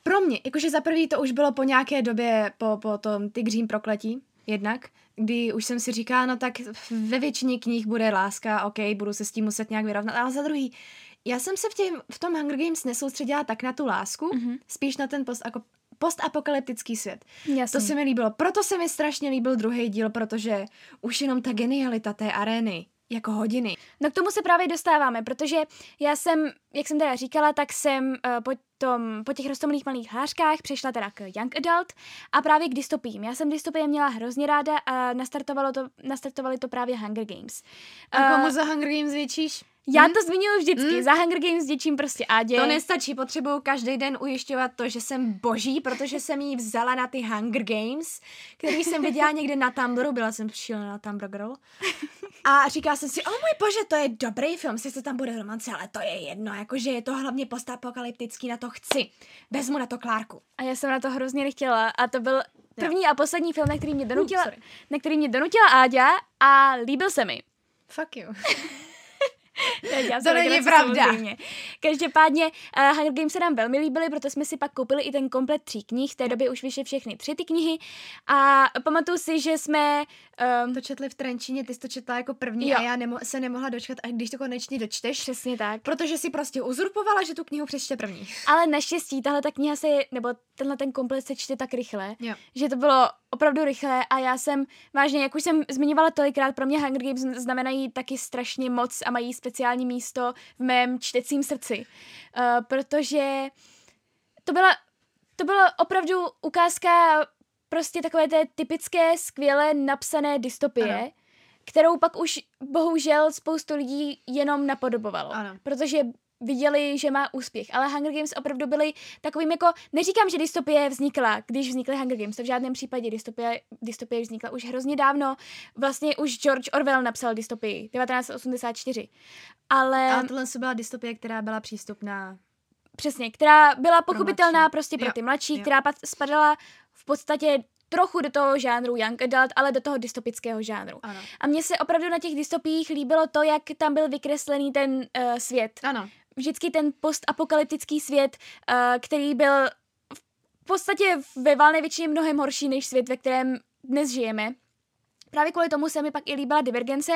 pro mě, jakože za prvý to už bylo po nějaké době, po, po tom Tygřím prokletí, jednak, kdy už jsem si říkala, no tak ve většině knih bude láska, ok, budu se s tím muset nějak vyrovnat, ale za druhý, já jsem se v, těm, v tom Hunger Games nesoustředila tak na tu lásku, mm-hmm. spíš na ten post, jako postapokalyptický svět. Jasný. To se mi líbilo. Proto se mi strašně líbil druhý díl, protože už jenom ta genialita té arény, jako hodiny. No k tomu se právě dostáváme, protože já jsem, jak jsem teda říkala, tak jsem uh, po, tom, po těch roztomilých malých hláškách přešla teda k Young Adult a právě k dystopiím. Já jsem dystopie měla hrozně ráda a nastartovalo to, nastartovali to právě Hunger Games. A komu uh, za Hunger Games věčíš? Já hmm? to zmiňuji vždycky, hmm? za Hunger Games děčím prostě Ádě. To nestačí, potřebuju každý den ujišťovat to, že jsem boží, protože jsem jí vzala na ty Hunger Games, který jsem viděla někde na Tumblru, byla jsem šílená na Tumblr girl. A říkala jsem si, o můj bože, to je dobrý film, sice tam bude romance, ale to je jedno, jakože je to hlavně postapokalyptický, na to chci. Vezmu na to Klárku. A já jsem na to hrozně nechtěla a to byl první a poslední film, na který mě donutila, uh, na který mě donutila Áďa a líbil se mi. Fuck you. To není pravda. Samozřejmě. Každopádně uh, Hunger Games se nám velmi líbily, proto jsme si pak koupili i ten komplet tří knih. V té době už vyšly všechny tři ty knihy a pamatuju si, že jsme um, to četli v Trenčíně, ty jsi to četla jako první jo. a já nemo- se nemohla dočkat, až když to konečně dočteš. Přesně tak. Protože si prostě uzurpovala, že tu knihu přečte první. Ale naštěstí tahle ta kniha se, nebo tenhle ten komplet se čte tak rychle, jo. že to bylo opravdu rychle a já jsem vážně, jak už jsem zmiňovala tolikrát, pro mě Hunger Games znamenají taky strašně moc a mají speciální místo v mém čtecím srdci. Uh, protože to byla, to byla opravdu ukázka prostě takové té typické, skvěle napsané dystopie, ano. kterou pak už bohužel spoustu lidí jenom napodobovalo. Ano. Protože viděli, že má úspěch. Ale Hunger Games opravdu byly takovým jako, neříkám, že dystopie vznikla, když vznikly Hunger Games, to v žádném případě dystopie, dystopie vznikla už hrozně dávno. Vlastně už George Orwell napsal dystopii devatenáct osmdesát čtyři. Ale... A tohle byla dystopie, která byla přístupná. Přesně, která byla pochopitelná pro prostě pro jo, ty mladší, jo. která spadala v podstatě trochu do toho žánru young adult, ale do toho dystopického žánru. Ano. A mně se opravdu na těch dystopiích líbilo to, jak tam byl vykreslený ten uh, svět. Ano. Vždycky ten postapokalyptický svět, uh, který byl v podstatě ve valné většině mnohem horší než svět, ve kterém dnes žijeme. Právě kvůli tomu se mi pak i líbila Divergence.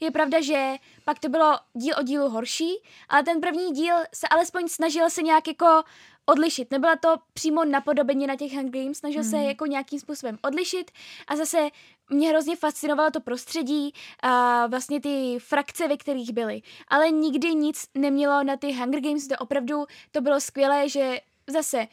Je pravda, že pak to bylo díl od dílu horší, ale ten první díl se alespoň snažil se nějak jako odlišit. Nebyla to přímo napodobeně na těch Hunger Games, snažil hmm. se jako nějakým způsobem odlišit a zase mě hrozně fascinovalo to prostředí a vlastně ty frakce, ve kterých byly. Ale nikdy nic nemělo na ty Hunger Games, to opravdu to bylo skvělé, že zase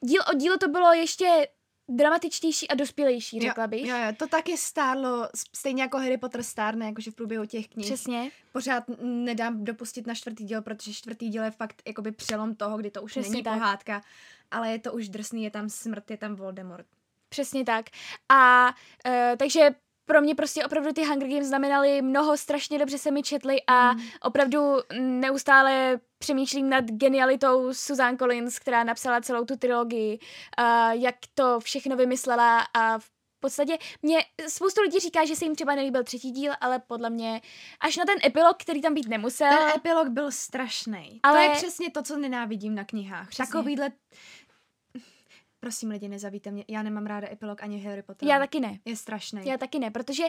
díl od dílu to bylo ještě dramatičtější a dospělejší, řekla bych. Jo, jo, to taky stárlo, stejně jako Harry Potter stárne, jakože v průběhu těch knih. Přesně. Pořád nedám dopustit na čtvrtý díl, protože čtvrtý díl je fakt jakoby přelom toho, kdy to už Přesně není tak. pohádka, ale je to už drsný, je tam smrt, je tam Voldemort. Přesně tak. A e, takže pro mě prostě opravdu ty Hunger Games znamenaly mnoho, strašně dobře se mi četly a mm. opravdu neustále přemýšlím nad genialitou Suzanne Collins, která napsala celou tu trilogii, a jak to všechno vymyslela a v podstatě mě spoustu lidí říká, že se jim třeba nelíbil třetí díl, ale podle mě až na ten epilog, který tam být nemusel. Ten epilog byl strašný. Ale... To je přesně to, co nenávidím na knihách. Přesně. Takovýhle... Prosím lidi, nezavíte mě. Já nemám ráda epilog ani Harry Potter. Já taky ne. Je strašný. Já taky ne, protože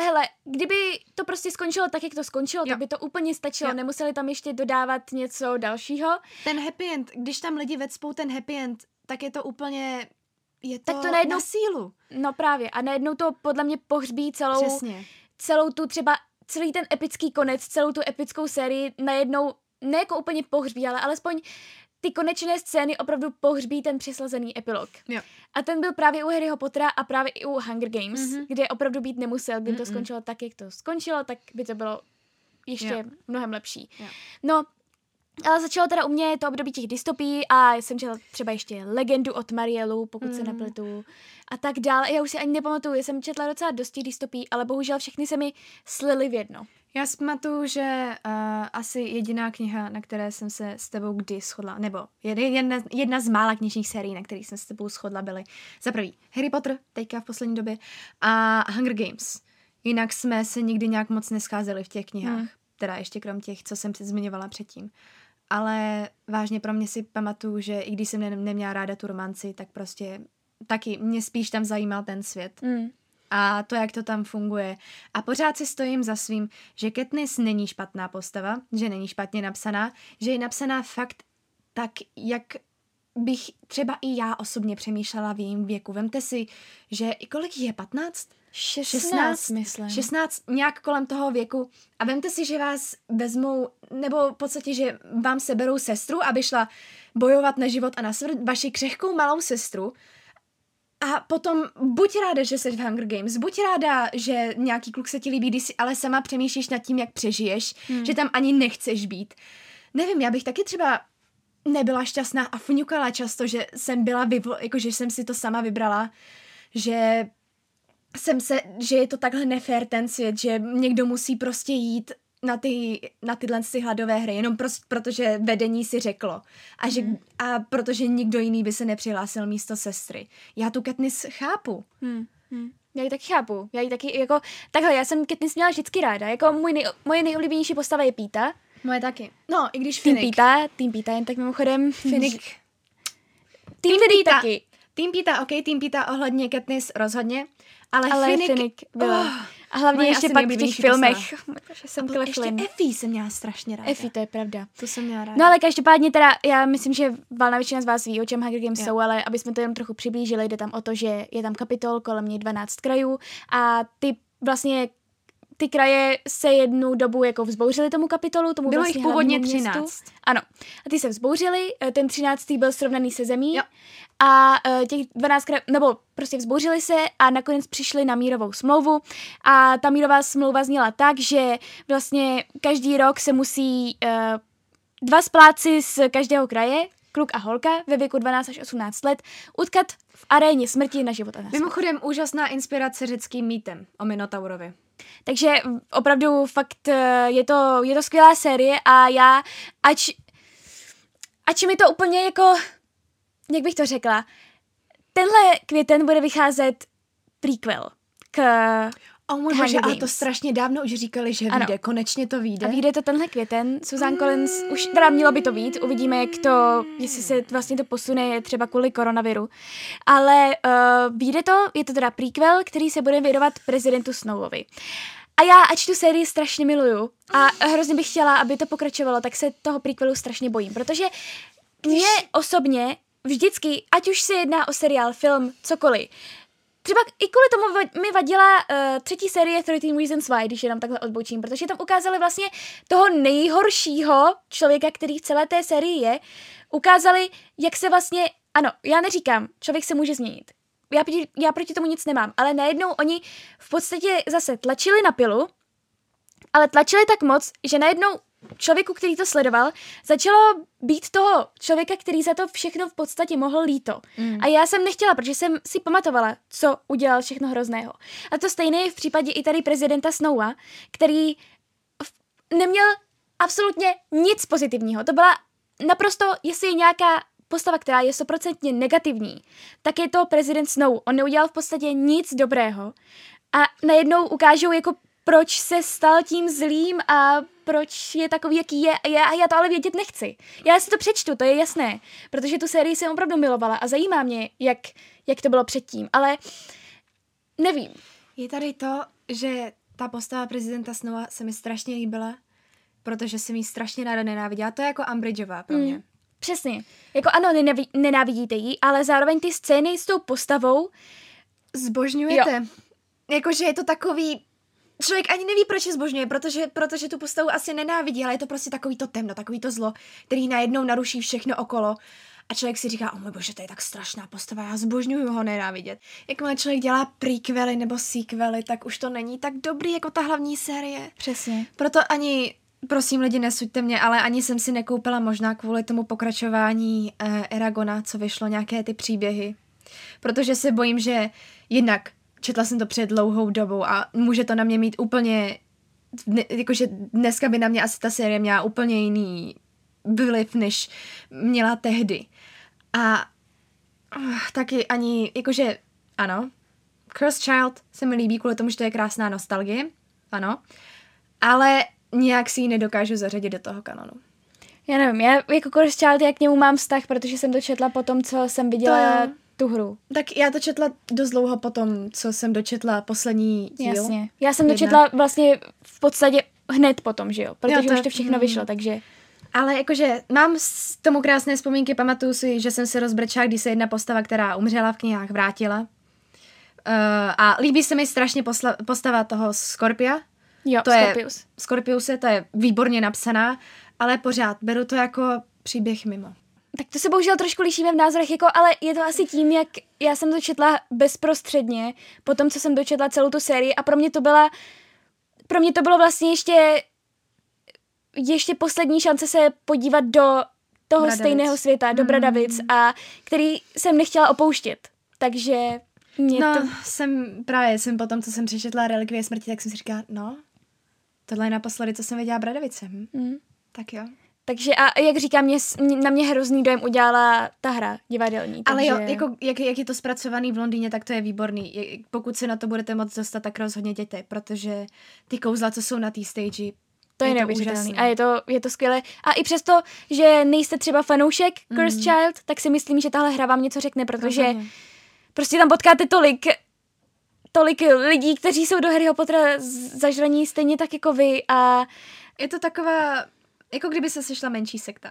hele, kdyby to prostě skončilo tak, jak to skončilo, jo. tak by to úplně stačilo. Jo. Nemuseli tam ještě dodávat něco dalšího. Ten happy end, když tam lidi vecpou ten happy end, tak je to úplně... Je to, tak to najednou, na sílu. No právě. A najednou to podle mě pohřbí celou... Přesně. Celou tu třeba... Celý ten epický konec, celou tu epickou sérii najednou ne jako úplně pohřbí, ale alespoň... Ty konečné scény opravdu pohřbí ten přeslazený epilog. Jo. A ten byl právě u Harryho Pottera a právě i u Hunger Games, mm-hmm. kde opravdu být nemusel. Kdyby to skončilo tak, jak to skončilo, tak by to bylo ještě jo. mnohem lepší. Jo. No, ale začalo teda u mě to období těch dystopií a jsem četla třeba ještě Legendu od Marielu, pokud mm. se nepletu a tak dále. Já už si ani nepamatuju, já jsem četla docela dosti dystopií, ale bohužel všechny se mi slily v jedno. Já si pamatuju, že uh, asi jediná kniha, na které jsem se s tebou kdy shodla, nebo jedna, jedna z mála knižních sérií, na kterých jsem s tebou shodla, byly za prvý Harry Potter, teďka v poslední době, a Hunger Games. Jinak jsme se nikdy nějak moc nescházeli v těch knihách, hmm. teda ještě krom těch, co jsem si zmiňovala předtím. Ale vážně pro mě si pamatuju, že i když jsem ne- neměla ráda tu romanci, tak prostě taky mě spíš tam zajímal ten svět. Hmm. A to, jak to tam funguje. A pořád si stojím za svým, že Katniss není špatná postava, že není špatně napsaná, že je napsaná fakt tak, jak bych třeba i já osobně přemýšlela v jejím věku. Vemte si, že kolik je patnáct? šestnáct, šestnáct, myslím. šestnáct, nějak kolem toho věku. A vemte si, že vás vezmou, nebo v podstatě, že vám seberou sestru, aby šla bojovat na život a na smrt, vaši křehkou malou sestru. A potom buď ráda, že jsi v Hunger Games, buď ráda, že nějaký kluk se ti líbí, když si ale sama přemýšlíš nad tím, jak přežiješ, hmm. že tam ani nechceš být. Nevím, já bych taky třeba nebyla šťastná a fňukala často, že jsem byla, vyvo- jako že jsem si to sama vybrala, že jsem se, že je to takhle nefér ten svět, že někdo musí prostě jít na, ty, na tyhle ty hladové hry, jenom prost, protože vedení si řeklo. A, že, hmm. a protože nikdo jiný by se nepřihlásil místo sestry. Já tu Katniss chápu. Hmm. Hmm. Já ji taky chápu. Já ji taky, jako, takhle, já jsem Katniss měla vždycky ráda. Jako můj nej, moje nejoblíbenější postava je Píta. Moje taky. No, i když Finnick. Tým Píta, tým Píta, jen tak mimochodem. Finnick. Tým Píta taky. Tým Píta, okej, okay, tým Píta ohledně Katniss rozhodně. Ale, ale Finnick, Finnick byl. Oh, a hlavně ještě pak v těch filmech. Jsem byl ještě Effie jsem měla strašně ráda. Effie, to je pravda. To jsem měla ráda. No ale každopádně teda, já myslím, že valná většina z vás ví, o čem Hunger Games yeah. jsou, ale aby jsme to jenom trochu přiblížili, jde tam o to, že je tam kapitol, kolem něj dvanáct krajů a ty vlastně ty kraje se jednu dobu jako vzbouřily tomu kapitolu, tomu bylo vlastně jich původně třináct. Městu. Ano. A ty se vzbouřily, ten třináctý byl srovnaný se zemí. Jo. A těch dvanáct krajů, nebo prostě vzbouřili se a nakonec přišli na mírovou smlouvu. A ta mírová smlouva zněla tak, že vlastně každý rok se musí uh, dva spláci z každého kraje, kluk a holka, ve věku dvanáct až osmnáct let, utkat v aréně smrti na život a na smrt. Mimochodem úžasná inspirace řeckým mýtem o Minotaurovi. Takže opravdu fakt je to, je to skvělá série a já, ač, ač mi to úplně jako, jak bych to řekla, tenhle květen bude vycházet prequel k O můj bože, a to strašně dávno už říkali, že ano. vyjde, konečně to vyjde. A vyjde to tenhle květen, Suzanne Collins, už teda mělo by to být, uvidíme, jak to, jestli se vlastně to posune třeba kvůli koronaviru. Ale uh, vyjde to, je to teda prequel, který se bude věnovat prezidentu Snowovi. A já, ač tu sérii strašně miluju a hrozně bych chtěla, aby to pokračovalo, tak se toho prequelu strašně bojím, protože mě osobně vždycky, ať už se jedná o seriál, film, cokoliv, třeba i kvůli tomu mi vadila uh, třetí série třináct Reasons Why, když jenom takhle odbočím, protože tam ukázali vlastně toho nejhoršího člověka, který v celé té sérii je. Ukázali, jak se vlastně... Ano, já neříkám, člověk se může změnit. Já, já proti tomu nic nemám, ale najednou oni v podstatě zase tlačili na pilu, ale tlačili tak moc, že najednou člověku, který to sledoval, začalo být toho člověka, který za to všechno v podstatě mohl líto. Mm. A já jsem nechtěla, protože jsem si pamatovala, co udělal všechno hrozného. A to stejné je v případě i tady prezidenta Snowa, který neměl absolutně nic pozitivního. To byla naprosto, jestli je nějaká postava, která je stoprocentně negativní, tak je to prezident Snow. On neudělal v podstatě nic dobrého. A najednou ukážou jako proč se stal tím zlým a proč je takový, jaký je a já, já to ale vědět nechci. Já si to přečtu, to je jasné, protože tu sérii jsem opravdu milovala a zajímá mě, jak, jak to bylo předtím, ale nevím. Je tady to, že ta postava prezidenta Snowa se mi strašně líbila, protože jsem ji strašně ráda nenáviděla. To je jako Umbridgeová pro mě. Mm, přesně. Jako ano, nenavi- nenávidíte ji, ale zároveň ty scény s tou postavou zbožňujete. Jakože je to takový... Člověk ani neví, proč je zbožňuje, protože, protože tu postavu asi nenávidí, ale je to prostě takový to temno, takový to zlo, který najednou naruší všechno okolo. A člověk si říká, o můj bože, to je tak strašná postava, já zbožňuju ho nenávidět. Jakmile člověk dělá prequely nebo sequely, tak už to není tak dobrý jako ta hlavní série. Přesně. Proto ani, prosím lidi, nesuďte mě, ale ani jsem si nekoupila možná kvůli tomu pokračování eh, Eragona, co vyšlo, nějaké ty příběhy. Protože se bojím, že jednak četla jsem to před dlouhou dobou a může to na mě mít úplně, ne, jakože dneska by na mě asi ta série měla úplně jiný vliv, než měla tehdy. A uh, taky ani, jakože, ano, Cursed Child se mi líbí kvůli tomu, že to je krásná nostalgie, ano, ale nějak si ji nedokážu zařadit do toho kanonu. Já nevím, já jako Cursed Child, já k němu mám vztah, protože jsem to četla po tom, co jsem viděla... To... tu hru. Tak já to četla dost dlouho potom, co jsem dočetla poslední díl. Jasně. Já jsem Jedna. dočetla vlastně v podstatě hned potom, že jo? Protože jo, to... už to všechno hmm. vyšlo, takže... Ale jakože mám s tomu krásné vzpomínky, pamatuju si, že jsem se rozbrečela, když se jedna postava, která umřela v knihách, vrátila. Uh, a líbí se mi strašně posla- postava toho Scorpia. Jo, to Scorpius. Je, Scorpiuse, to je výborně napsaná, ale pořád beru to jako příběh mimo. Tak to se bohužel trošku lišíme v názorech, jako, ale je to asi tím, jak já jsem to četla bezprostředně po tom, co jsem dočetla celou tu sérii a pro mě to byla, pro mě to bylo vlastně ještě, ještě poslední šance se podívat do toho Bradavic. stejného světa, do Bradavic, mm. a který jsem nechtěla opouštět, takže mě no, to... No, jsem právě, jsem potom, co jsem přečetla Relikvie smrti, tak jsem si říkala, no, tohle je naposledy, co jsem viděla Bradavice, hm? mm. tak jo. Takže a jak říkám, mě, na mě hrozný dojem udělala ta hra divadelní. Takže... Ale jo, jako, jak, jak je to zpracovaný v Londýně, tak to je výborný. Pokud se na to budete moc dostat, tak rozhodně jděte, protože ty kouzla, co jsou na té stage, to je, je neuvěřitelný. A je to, je to skvělé. A i přesto, že nejste třeba fanoušek Cursed mm. Child, tak si myslím, že tahle hra vám něco řekne, protože rozhodně. Prostě tam potkáte tolik... tolik lidí, kteří jsou do Harryho Pottera zažraní stejně tak jako vy a je to taková... Jako kdyby se sešla menší sekta.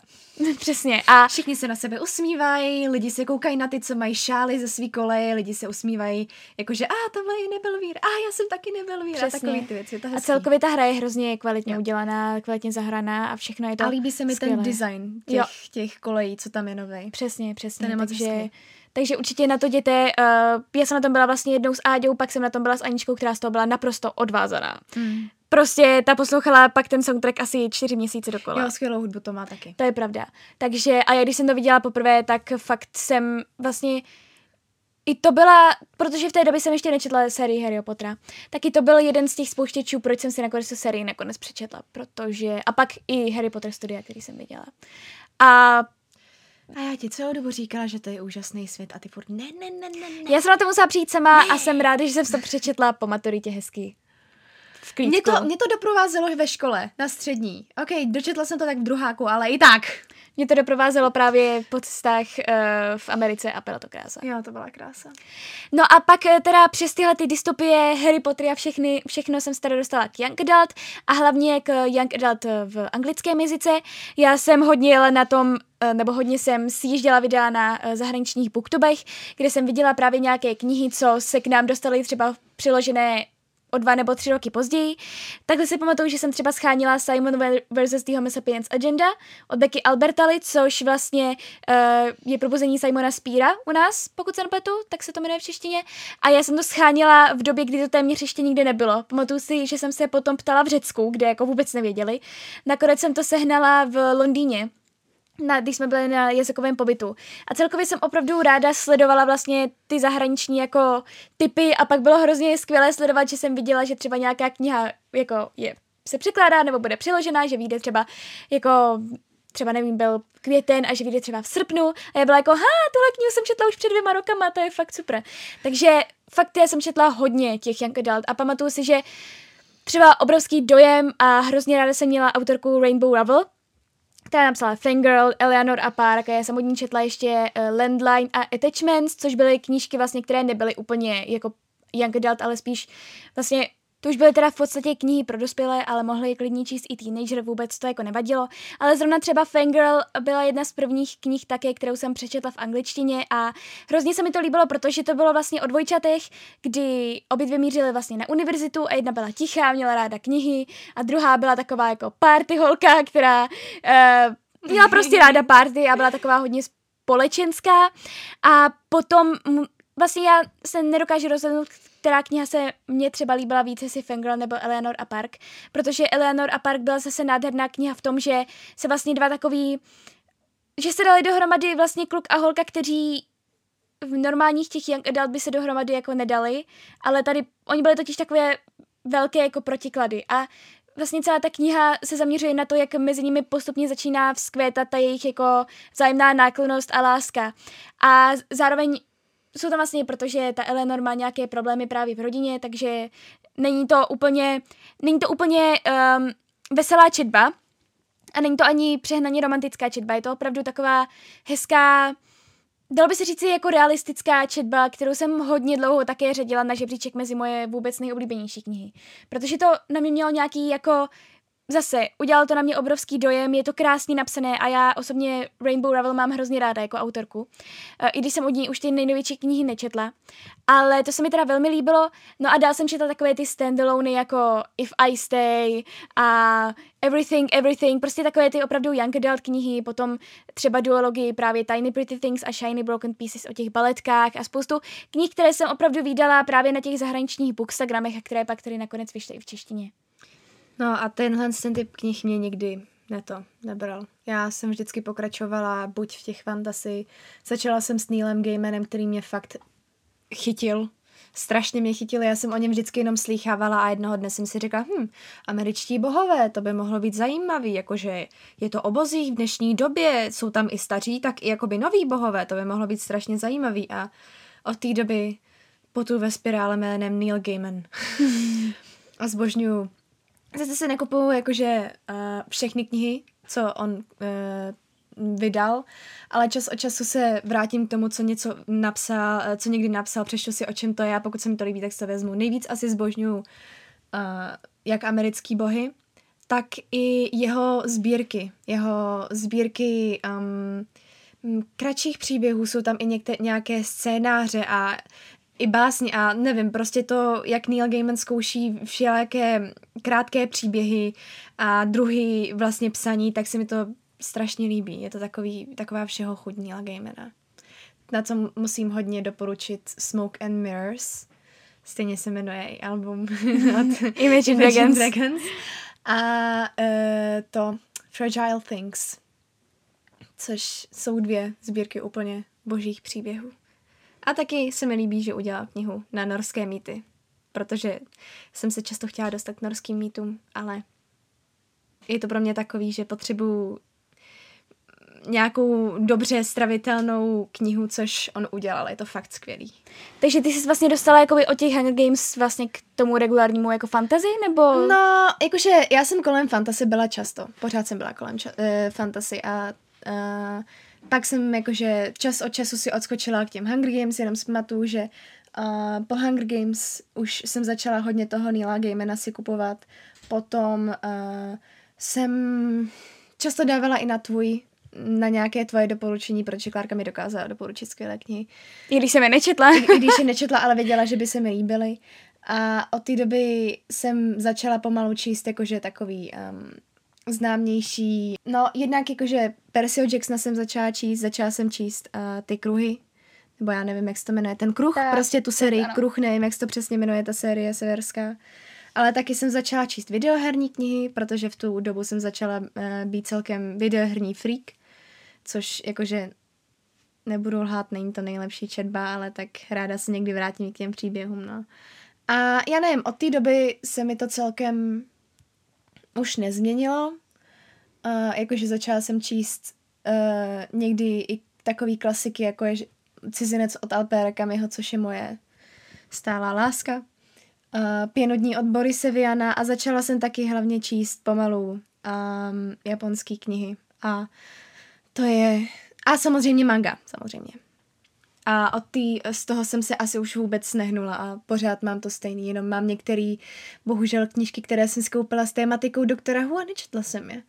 Přesně. A všichni se na sebe usmívají, lidi se koukají na ty, co mají šály ze svý koleje, lidi se usmívají, jakože a tamhle je nebyl vír, a já jsem taky nebyl vír. Přesně. A takový ty věci. A celkově ta hra je hrozně kvalitně jo. udělaná, kvalitně zahraná a všechno je to. A líbí se mi skvělé. Ten design těch, těch kolejí, co tam je novej. Přesně, přesně. Ten takže, takže určitě na to jděte. Uh, já jsem na tom byla vlastně jednou s Áďou, pak jsem na tom byla s Aničkou, která z toho byla naprosto odvázaná. Hmm. Prostě ta poslouchala pak ten soundtrack asi čtyři měsíce dokola. Jo, skvělou hudbu to má taky. To je pravda. Takže a já když jsem to viděla poprvé, tak fakt jsem vlastně i to byla, protože v té době jsem ještě nečetla sérii Harryho Pottera, tak i to byl jeden z těch spouštěčů, proč jsem si nakonec tu sérii nakonec přečetla, protože a pak i Harry Potter studia, který jsem viděla. A A já ti celou dobu říkala, že to je úžasný svět a ty furt ne, ne, ne, ne, ne. Já jsem na to musela přijít sama ne. a jsem ráda, že jsem to přečetla po maturitě hezky. Mě to, mě to doprovázelo ve škole, na střední. Ok, dočetla jsem to tak v druháku, ale i tak. Mě to doprovázelo právě po cestách uh, v Americe a byla to krása. Jo, to byla krása. No a pak teda přes tyhle ty dystopie, Harry Potter a všechny, všechno jsem se teda dostala k Young Adult a hlavně k Young Adult v anglickém jazyce. Já jsem hodně jela na tom, nebo hodně jsem sjížděla videa na zahraničních booktubech, kde jsem viděla právě nějaké knihy, co se k nám dostaly třeba přiložené o dva nebo tři roky později. Takhle si pamatuju, že jsem třeba schánila Simon versus The Homo Sapiens Agenda od Becky Albertalli, což vlastně uh, je probuzení Simona Spíra u nás, pokud se nepletu, tak se to jmenuje v češtině. A já jsem to schánila v době, kdy to téměř ještě nikdy nebylo. Pamatuju si, že jsem se potom ptala v Řecku, kde jako vůbec nevěděli. Nakonec jsem to sehnala v Londýně, Na, když jsme byli na jazykovém pobytu. A celkově jsem opravdu ráda sledovala vlastně ty zahraniční jako typy a pak bylo hrozně skvělé sledovat, že jsem viděla, že třeba nějaká kniha jako je, se překládá nebo bude přeložena, že vyjde třeba jako třeba nevím, byl květen a že vyjde třeba v srpnu a já byla jako, ha, tuhle knihu jsem četla už před dvěma rokama, to je fakt super. Takže fakt já jsem četla hodně těch Young Adult a pamatuju si, že třeba obrovský dojem a hrozně ráda jsem měla autorku Rainbow Rowell, která napsala Fangirl, Eleanor a Park a já jsem od ní četla ještě Landline a Attachments, což byly knížky vlastně, které nebyly úplně jako Young Adult, ale spíš vlastně, to už byly teda v podstatě knihy pro dospělé, ale mohly je klidně číst i teenager, vůbec to jako nevadilo, ale zrovna třeba Fangirl byla jedna z prvních knih také, kterou jsem přečetla v angličtině a hrozně se mi to líbilo, protože to bylo vlastně o dvojčatech, kdy obě dvě mířily vlastně na univerzitu a jedna byla tichá, měla ráda knihy a druhá byla taková jako party holka, která uh, měla prostě ráda party a byla taková hodně společenská a potom vlastně já se nedokážu rozhodnout, která kniha se mě třeba líbila více, jestli Fangirl nebo Eleanor a Park, protože Eleanor a Park byla zase nádherná kniha v tom, že se vlastně dva takový, že se dali dohromady vlastně kluk a holka, kteří v normálních těch Young Adult by se dohromady jako nedali, ale tady oni byli totiž takové velké jako protiklady a vlastně celá ta kniha se zaměřuje na to, jak mezi nimi postupně začíná vzkvétat ta jejich jako vzájemná náklonnost a láska a zároveň jsou tam vlastně, protože ta Eleanor má nějaké problémy právě v rodině, takže není to úplně, není to úplně um, veselá četba a není to ani přehnaně romantická četba. Je to opravdu taková hezká, dalo by se říct jako realistická četba, kterou jsem hodně dlouho také řadila na žebříček mezi moje vůbec nejoblíbenější knihy. Protože to na mě mělo nějaký jako, zase, udělalo to na mě obrovský dojem, je to krásně napsané a já osobně Rainbow Rowell mám hrozně ráda jako autorku, i když jsem od ní už ty nejnovější knihy nečetla, ale to se mi teda velmi líbilo, no a dál jsem četla takové ty standalone jako If I Stay a Everything, Everything, prostě takové ty opravdu Young Adult knihy, potom třeba duologii právě Tiny Pretty Things a Shiny Broken Pieces o těch baletkách a spoustu knih, které jsem opravdu vydala právě na těch zahraničních bookstagramech a které pak tady nakonec vyšly i v češtině. No a tenhle ten typ knih mě nikdy ne to nebral. Já jsem vždycky pokračovala buď v těch fantasy, začala jsem s Neilem Gaimanem, který mě fakt chytil. Strašně mě chytil, já jsem o něm vždycky jenom slýchávala a jednoho dne jsem si řekla, hm, američtí bohové, to by mohlo být zajímavý, jakože je to o bozích v dnešní době, jsou tam i staří, tak i jakoby noví bohové, to by mohlo být strašně zajímavý a od té doby potu ve spirále jménem Neil Gaiman. A zbožňuju. Zase se nekupuju jakože uh, všechny knihy, co on uh, vydal, ale čas od času se vrátím k tomu, co něco napsal, co někdy napsal, přečtu si, o čem to je a pokud se mi to líbí, tak se vezmu. Nejvíc asi zbožňuju uh, jak americký bohy, tak i jeho sbírky. Jeho sbírky um, kratších příběhů, jsou tam i některé, nějaké scénáře a i básně a nevím, prostě to, jak Neil Gaiman zkouší všelijaké krátké příběhy a druhy vlastně psaní, tak se mi to strašně líbí. Je to takový, taková všeho chuť Neila Gaimana. Na co musím hodně doporučit Smoke and Mirrors. Stejně se jmenuje i album od Imagine Dragons. Dragons. A uh, to Fragile Things, což jsou dvě sbírky úplně božích příběhů. A taky se mi líbí, že udělal knihu na norské mýty, protože jsem se často chtěla dostat k norským mýtům, ale je to pro mě takový, že potřebuju nějakou dobře stravitelnou knihu, což on udělal. Je to fakt skvělý. Takže ty jsi vlastně dostala jakoby od těch Hunger Games vlastně k tomu regulárnímu jako fantasy, nebo? No, jakože já jsem kolem fantasy byla často. Pořád jsem byla kolem ča- eh, fantasy a... Eh, pak jsem jakože čas od času si odskočila k těm Hunger Games, jenom si pamatuju, že uh, po Hunger Games už jsem začala hodně toho Neila Gaimana si kupovat. Potom uh, jsem často dávala i na tvůj, na nějaké tvoje doporučení, protože Klárka mi dokázala doporučit skvělé knihy. I když jsem je nečetla. I když je nečetla, ale věděla, že by se mi líbily. A od té doby jsem začala pomalu číst jakože takový... Um, známější. No, jednak jakože Percyho Jacksona jsem začala číst, začala jsem číst uh, ty kruhy, nebo já nevím, jak se to jmenuje, ten kruh, tak, prostě tu sérii Kruh, nevím, jak se to přesně jmenuje, ta série severská. Ale taky jsem začala číst videoherní knihy, protože v tu dobu jsem začala uh, být celkem videoherní freak, což jakože nebudu lhát, není to nejlepší četba, ale tak ráda se někdy vrátím k těm příběhům, no. A já nevím, od té doby se mi to celkem už nezměnilo, uh, jakože začala jsem číst uh, někdy i takový klasiky, jako je Cizinec od Alpera Camus'a, což je moje stálá láska. Uh, Pěnodní od Borise Viana a začala jsem taky hlavně číst pomalu um, japonské knihy. A to je... A samozřejmě manga, samozřejmě. A od tý, z toho jsem se asi už vůbec nehnula a pořád mám to stejný, jenom mám některé, bohužel, knížky, které jsem si koupila s tématikou Doktora Who a nečetla jsem je.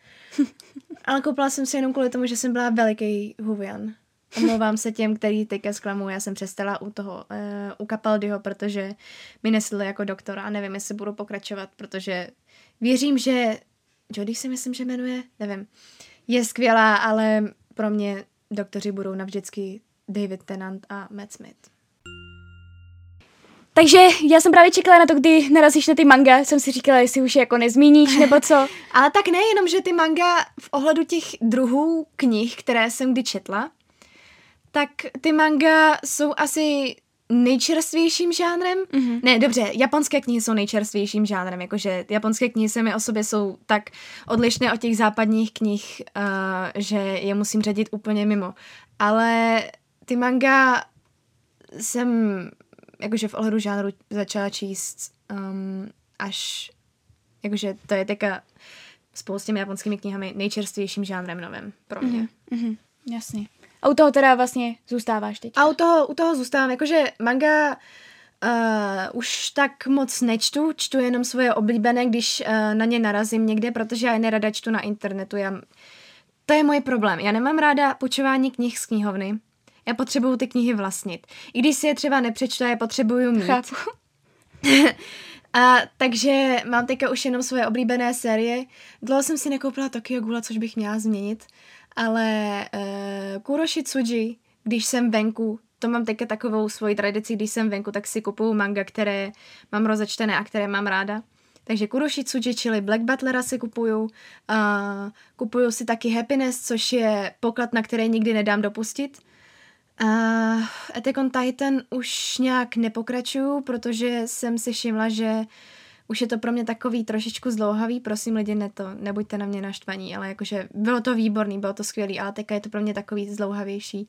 Ale koupila jsem si jenom kvůli tomu, že jsem byla veliký Whovian. Omlouvám se těm, který teďka zklamu, já jsem přestala u toho, uh, u Capaldiho, protože mi nesl jako doktora a nevím, jestli budu pokračovat, protože věřím, že Jodie si myslím, že jmenuje, nevím, je skvělá, ale pro mě doktoři budou navždycky David Tennant a Matt Smith. Takže já jsem právě čekala na to, kdy narazíš na ty manga, jsem si říkala, jestli už je jako nezmíníš, nebo co. Ale tak ne, jenom, že ty manga v ohledu těch druhů knih, které jsem kdy četla, tak ty manga jsou asi nejčerstvějším žánrem. Mm-hmm. Ne, dobře, japonské knihy jsou nejčerstvějším žánrem, jakože japonské knihy sami o sobě jsou tak odlišné od těch západních knih, uh, že je musím řadit úplně mimo. Ale ty manga jsem jakože v ohledu žánru začala číst um, až, jakože to je teďka spolu s těmi japonskými knihami nejčerstvějším žánrem novým pro mě. Mm-hmm, mm-hmm, jasně. A u toho teda vlastně zůstáváš teď? A u toho, u toho zůstávám, jakože manga uh, už tak moc nečtu, čtu jenom svoje oblíbené, když uh, na ně narazím někde, protože já je nerada čtu na internetu, já... To je můj problém. Já nemám ráda půjčování knih z knihovny. Já potřebuju ty knihy vlastnit. I když si je třeba nepřečtu, já potřebuju mít. Chápu. A, takže mám teďka už jenom svoje oblíbené série. Dlouho jsem si nekoupila Tokyo Ghoula, což bych měla změnit. Ale e, Kuroshi Tsuji, když jsem venku, to mám teďka takovou svoji tradici, když jsem venku, tak si kupuju manga, které mám rozečtené a které mám ráda. Takže Kuroshi Tsuji, čili Black Butlera si kupuju. Uh, kupuju si taky Happiness, což je poklad, na který nikdy nedám dopustit. Uh, Attack on Titan už nějak nepokračuju, protože jsem si všimla, že už je to pro mě takový trošičku zdlouhavý. Prosím lidi, ne to, nebuďte na mě naštvaní, ale jakože bylo to výborný, bylo to skvělý, ale teďka je to pro mě takový zdlouhavější.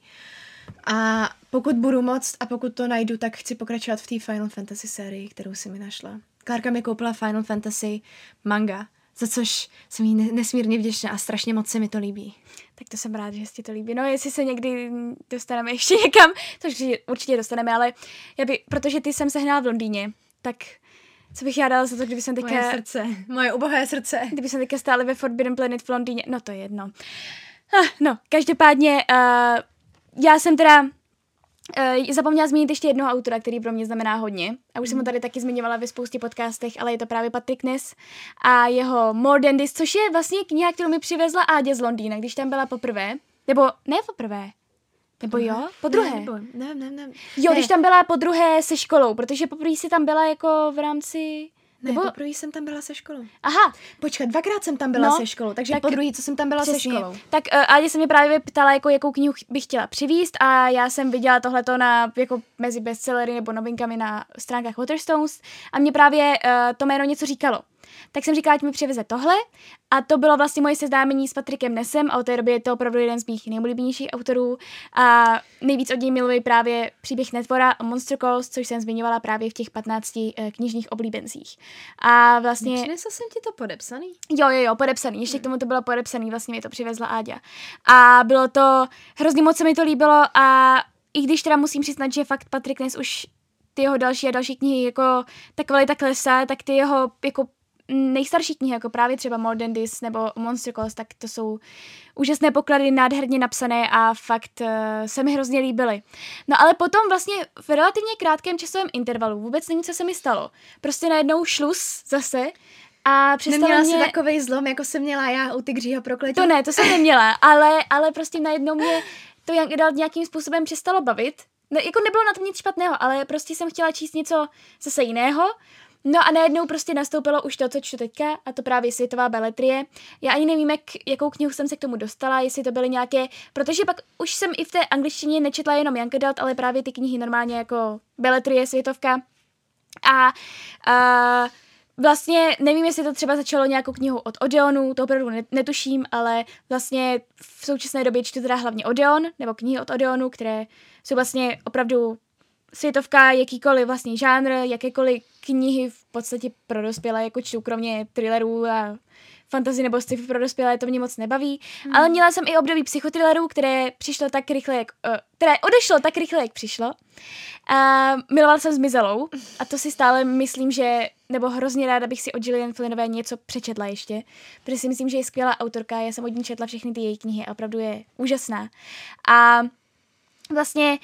A pokud budu moct a pokud to najdu, tak chci pokračovat v té Final Fantasy sérii, kterou si mi našla. Klárka mi koupila Final Fantasy manga, za což jsem jí nesmírně vděčná a strašně moc se mi to líbí. Tak to jsem rád, že si to líbí. No, jestli se někdy dostaneme ještě někam, což určitě dostaneme, ale já by, protože ty jsem sehnala v Londýně, tak co bych já dala za to, kdyby jsem teďka... Moje srdce, moje ubohé srdce. Kdyby jsem teďka stále ve Forbidden Planet v Londýně, no to je jedno. Ah, no, každopádně uh, já jsem teda... Uh, zapomněla zmínit ještě jednoho autora, který pro mě znamená hodně. A už jsem ho tady taky zmiňovala ve spoustě podcastech, ale je to právě Patrick Ness a jeho More Than This, což je vlastně kniha, kterou mi přivezla Áďa z Londýna, když tam byla poprvé. Nebo ne poprvé. Nebo jo? Podruhé. Ne, ne, ne, ne. Jo, když tam byla podruhé se školou, protože poprvé si tam byla jako v rámci... Ne, nebo... poprvé jsem tam byla se školou. Aha. Počkat, dvakrát jsem tam byla no, se školou, takže tak, podruhé, co jsem tam byla přesně, se školou. Tak uh, Áďa se mě právě ptala, jako, jakou knihu bych chtěla přivízt a já jsem viděla tohleto na, jako, mezi bestsellery nebo novinkami na stránkách Waterstones a mě právě uh, to jméno něco říkalo. Tak jsem říkala, ať mi přiveze tohle a to bylo vlastně moje seznámení s Patrickem Nessem a od té doby je to opravdu jeden z mých nejoblíbenějších autorů a nejvíc od něj miluji právě Příběh netvora a Monster Calls, což jsem zmiňovala právě v těch patnácti knižních oblíbencích. A vlastně... Přinesla jsem ti to podepsaný? Jo, jo, jo, podepsaný. Ještě hmm. k tomu to bylo podepsaný, vlastně mi to přivezla Áďa. A bylo to... Hrozně moc se mi to líbilo a i když teda musím přiznat, že fakt Patrick Ness už ty jeho další a další knihy jako ta kvalita klesá, tak ty jeho jako nejstarší knihy, jako právě třeba Modern Dis nebo Monster Calls, tak to jsou úžasné poklady, nádherně napsané a fakt uh, se mi hrozně líbily. No ale potom vlastně v relativně krátkém časovém intervalu vůbec není, co se mi stalo. Prostě najednou šlus zase a přestala neměla mě... Neměla jsi takovej zlom, jako jsem měla já u Tygřího prokletí? To ne, to jsem neměla, ale, ale prostě najednou mě to nějakým způsobem přestalo bavit. Ne, jako nebylo na tom nic špatného, ale prostě jsem chtěla číst něco zase jiného. No a najednou prostě nastoupilo už to, co čtu teďka, a to právě světová beletrie. Já ani nevím, jak, jakou knihu jsem se k tomu dostala, jestli to byly nějaké, protože pak už jsem i v té angličtině nečetla jenom young adult, ale právě ty knihy normálně jako beletrie, světovka. A, a vlastně nevím, jestli to třeba začalo nějakou knihu od Odeonu, to opravdu netuším, ale vlastně v současné době čtu teda hlavně Odeon, nebo knihy od Odeonu, které jsou vlastně opravdu... Světovka, jakýkoliv vlastně žánr, jakékoliv knihy v podstatě pro dospělé, jako čtu kromě thrillerů a fantasy nebo sci-fi pro dospělé, to mě moc nebaví. Hmm. Ale měla jsem i období psychothrillerů, které přišlo tak rychle, jak, uh, které odešlo tak rychle, jak přišlo. Uh, milovala jsem Zmizelou a to si stále myslím, že, nebo hrozně ráda bych si od Gillian Flynnové něco přečetla ještě, protože si myslím, že je skvělá autorka, já jsem od ní četla všechny ty její knihy a opravdu je úžasná. A vlastně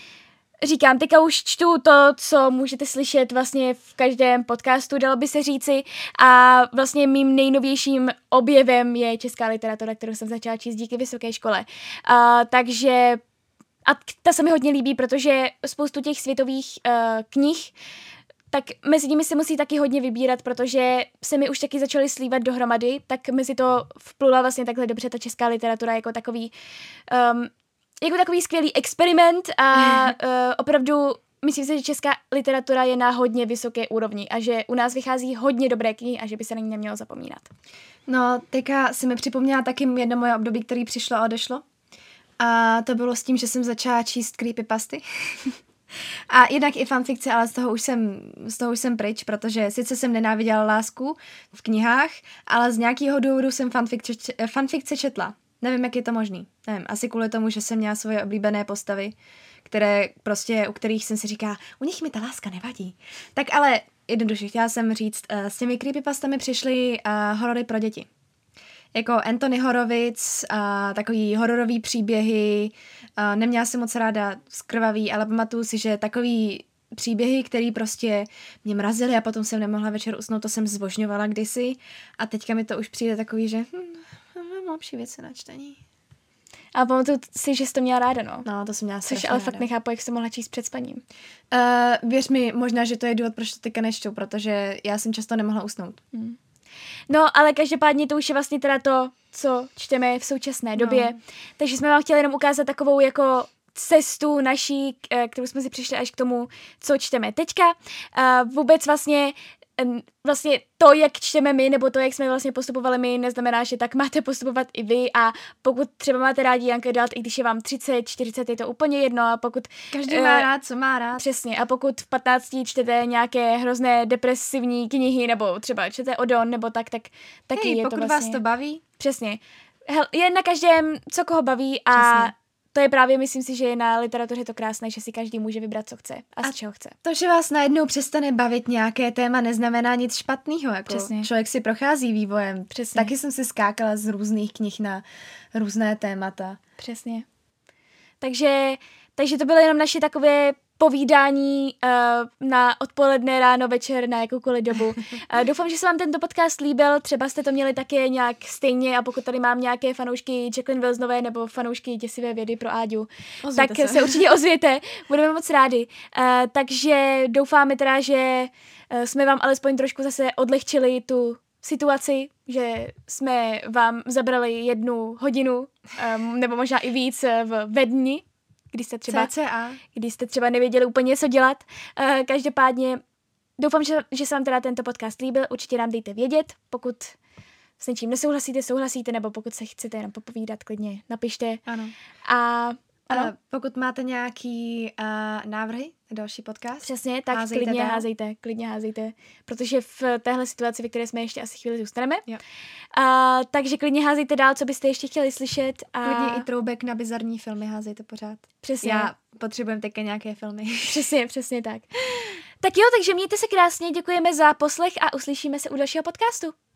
říkám, teďka už čtu to, co můžete slyšet vlastně v každém podcastu, dalo by se říci. A vlastně mým nejnovějším objevem je česká literatura, kterou jsem začala číst díky vysoké škole. A, takže a ta se mi hodně líbí, protože spoustu těch světových uh, knih, tak mezi nimi se musí taky hodně vybírat, protože se mi už taky začaly slívat dohromady, tak mezi to vplula vlastně takhle dobře ta česká literatura jako takový... Um, Jako takový skvělý experiment a uh, opravdu myslím si, že česká literatura je na hodně vysoké úrovni a že u nás vychází hodně dobré knihy a že by se na ní nemělo zapomínat. No, teďka si mi připomněla taky jedno moje období, které přišlo a odešlo. A to bylo s tím, že jsem začala číst creepypasty. A jednak i fanfikce, ale z toho už jsem, z toho už jsem pryč, protože sice jsem nenáviděla lásku v knihách, ale z nějakého důvodu jsem fanfikce, fanfikce četla. Nevím, jak je to možný. Nevím, asi kvůli tomu, že jsem měla svoje oblíbené postavy, které prostě, u kterých jsem si říkala, u nich mi ta láska nevadí. Tak ale jednoduše, chtěla jsem říct, s těmi creepypastami přišly uh, horory pro děti. Jako Anthony Horowitz, uh, takový hororový příběhy, uh, neměla jsem moc ráda skrvavý, ale pamatuju si, že takový příběhy, které prostě mě mrazily a potom jsem nemohla večer usnout, to jsem zbožňovala kdysi a teďka mi to už přijde takový, že... Hm, mám lepší věci na čtení. A pamatuju si, že jsi to měla ráda, no. No, to jsem měla strašně ráda. Což ale fakt nechápu, jak jsem mohla číst před spaním. Uh, věř mi, možná, že to je důvod, proč to teďka nečtu, protože já jsem často nemohla usnout. Hmm. No, ale každopádně to už je vlastně teda to, co čteme v současné době. No. Takže jsme vám chtěli jenom ukázat takovou jako cestu naší, kterou jsme si přišli až k tomu, co čteme teďka. Uh, vůbec vlastně Vlastně to, jak čteme my, nebo to, jak jsme vlastně postupovali my, neznamená, že tak máte postupovat i vy a pokud třeba máte rádi young adult, i když je vám třicet, čtyřicet, je to úplně jedno a pokud... Každý uh, má rád, co má rád. Přesně, a pokud v patnácti čtete nějaké hrozné depresivní knihy, nebo třeba čtete Odon, nebo tak, tak taky hey, je to vlastně... pokud vás to baví. Přesně. Hel, je na každém, co koho baví a... Přesně. To je právě, myslím si, že je na literatuře to krásné, že si každý může vybrat, co chce a, a z čeho chce. To, že vás najednou přestane bavit nějaké téma, neznamená nic špatného. Jako přesně. Člověk si prochází vývojem. Přesně. Taky jsem si skákala z různých knih na různé témata. Přesně. Takže, takže to bylo jenom naše takové povídání uh, na odpoledne, ráno, večer, na jakoukoliv dobu. Uh, doufám, že se vám tento podcast líbil, třeba jste to měli také nějak stejně a pokud tady mám nějaké fanoušky Jacqueline Wilsonové nebo fanoušky Děsivé vědy pro Áďu, tak se. se určitě ozvěte, budeme moc rádi. Uh, takže doufáme teda, že jsme vám alespoň trošku zase odlehčili tu situaci, že jsme vám zabrali jednu hodinu, um, nebo možná i víc v, ve dni, když jste třeba, když jste třeba nevěděli úplně, co dělat. Uh, každopádně Doufám, že, že se vám teda tento podcast líbil, určitě nám dejte vědět, pokud s něčím nesouhlasíte, souhlasíte, nebo pokud se chcete jenom popovídat, klidně napište. Ano. A ano. Pokud máte nějaký uh, návrhy na další podcast? Přesně, tak házejte klidně dál. házejte, klidně házejte, protože v téhle situaci, ve které jsme ještě asi chvíli zůstaneme. Uh, takže klidně házejte dál, co byste ještě chtěli slyšet. A klidně i troubek na bizarní filmy házejte pořád. Přesně. Já potřebujeme teďka nějaké filmy. Přesně, přesně tak. Tak jo, takže mějte se krásně, děkujeme za poslech a uslyšíme se u dalšího podcastu.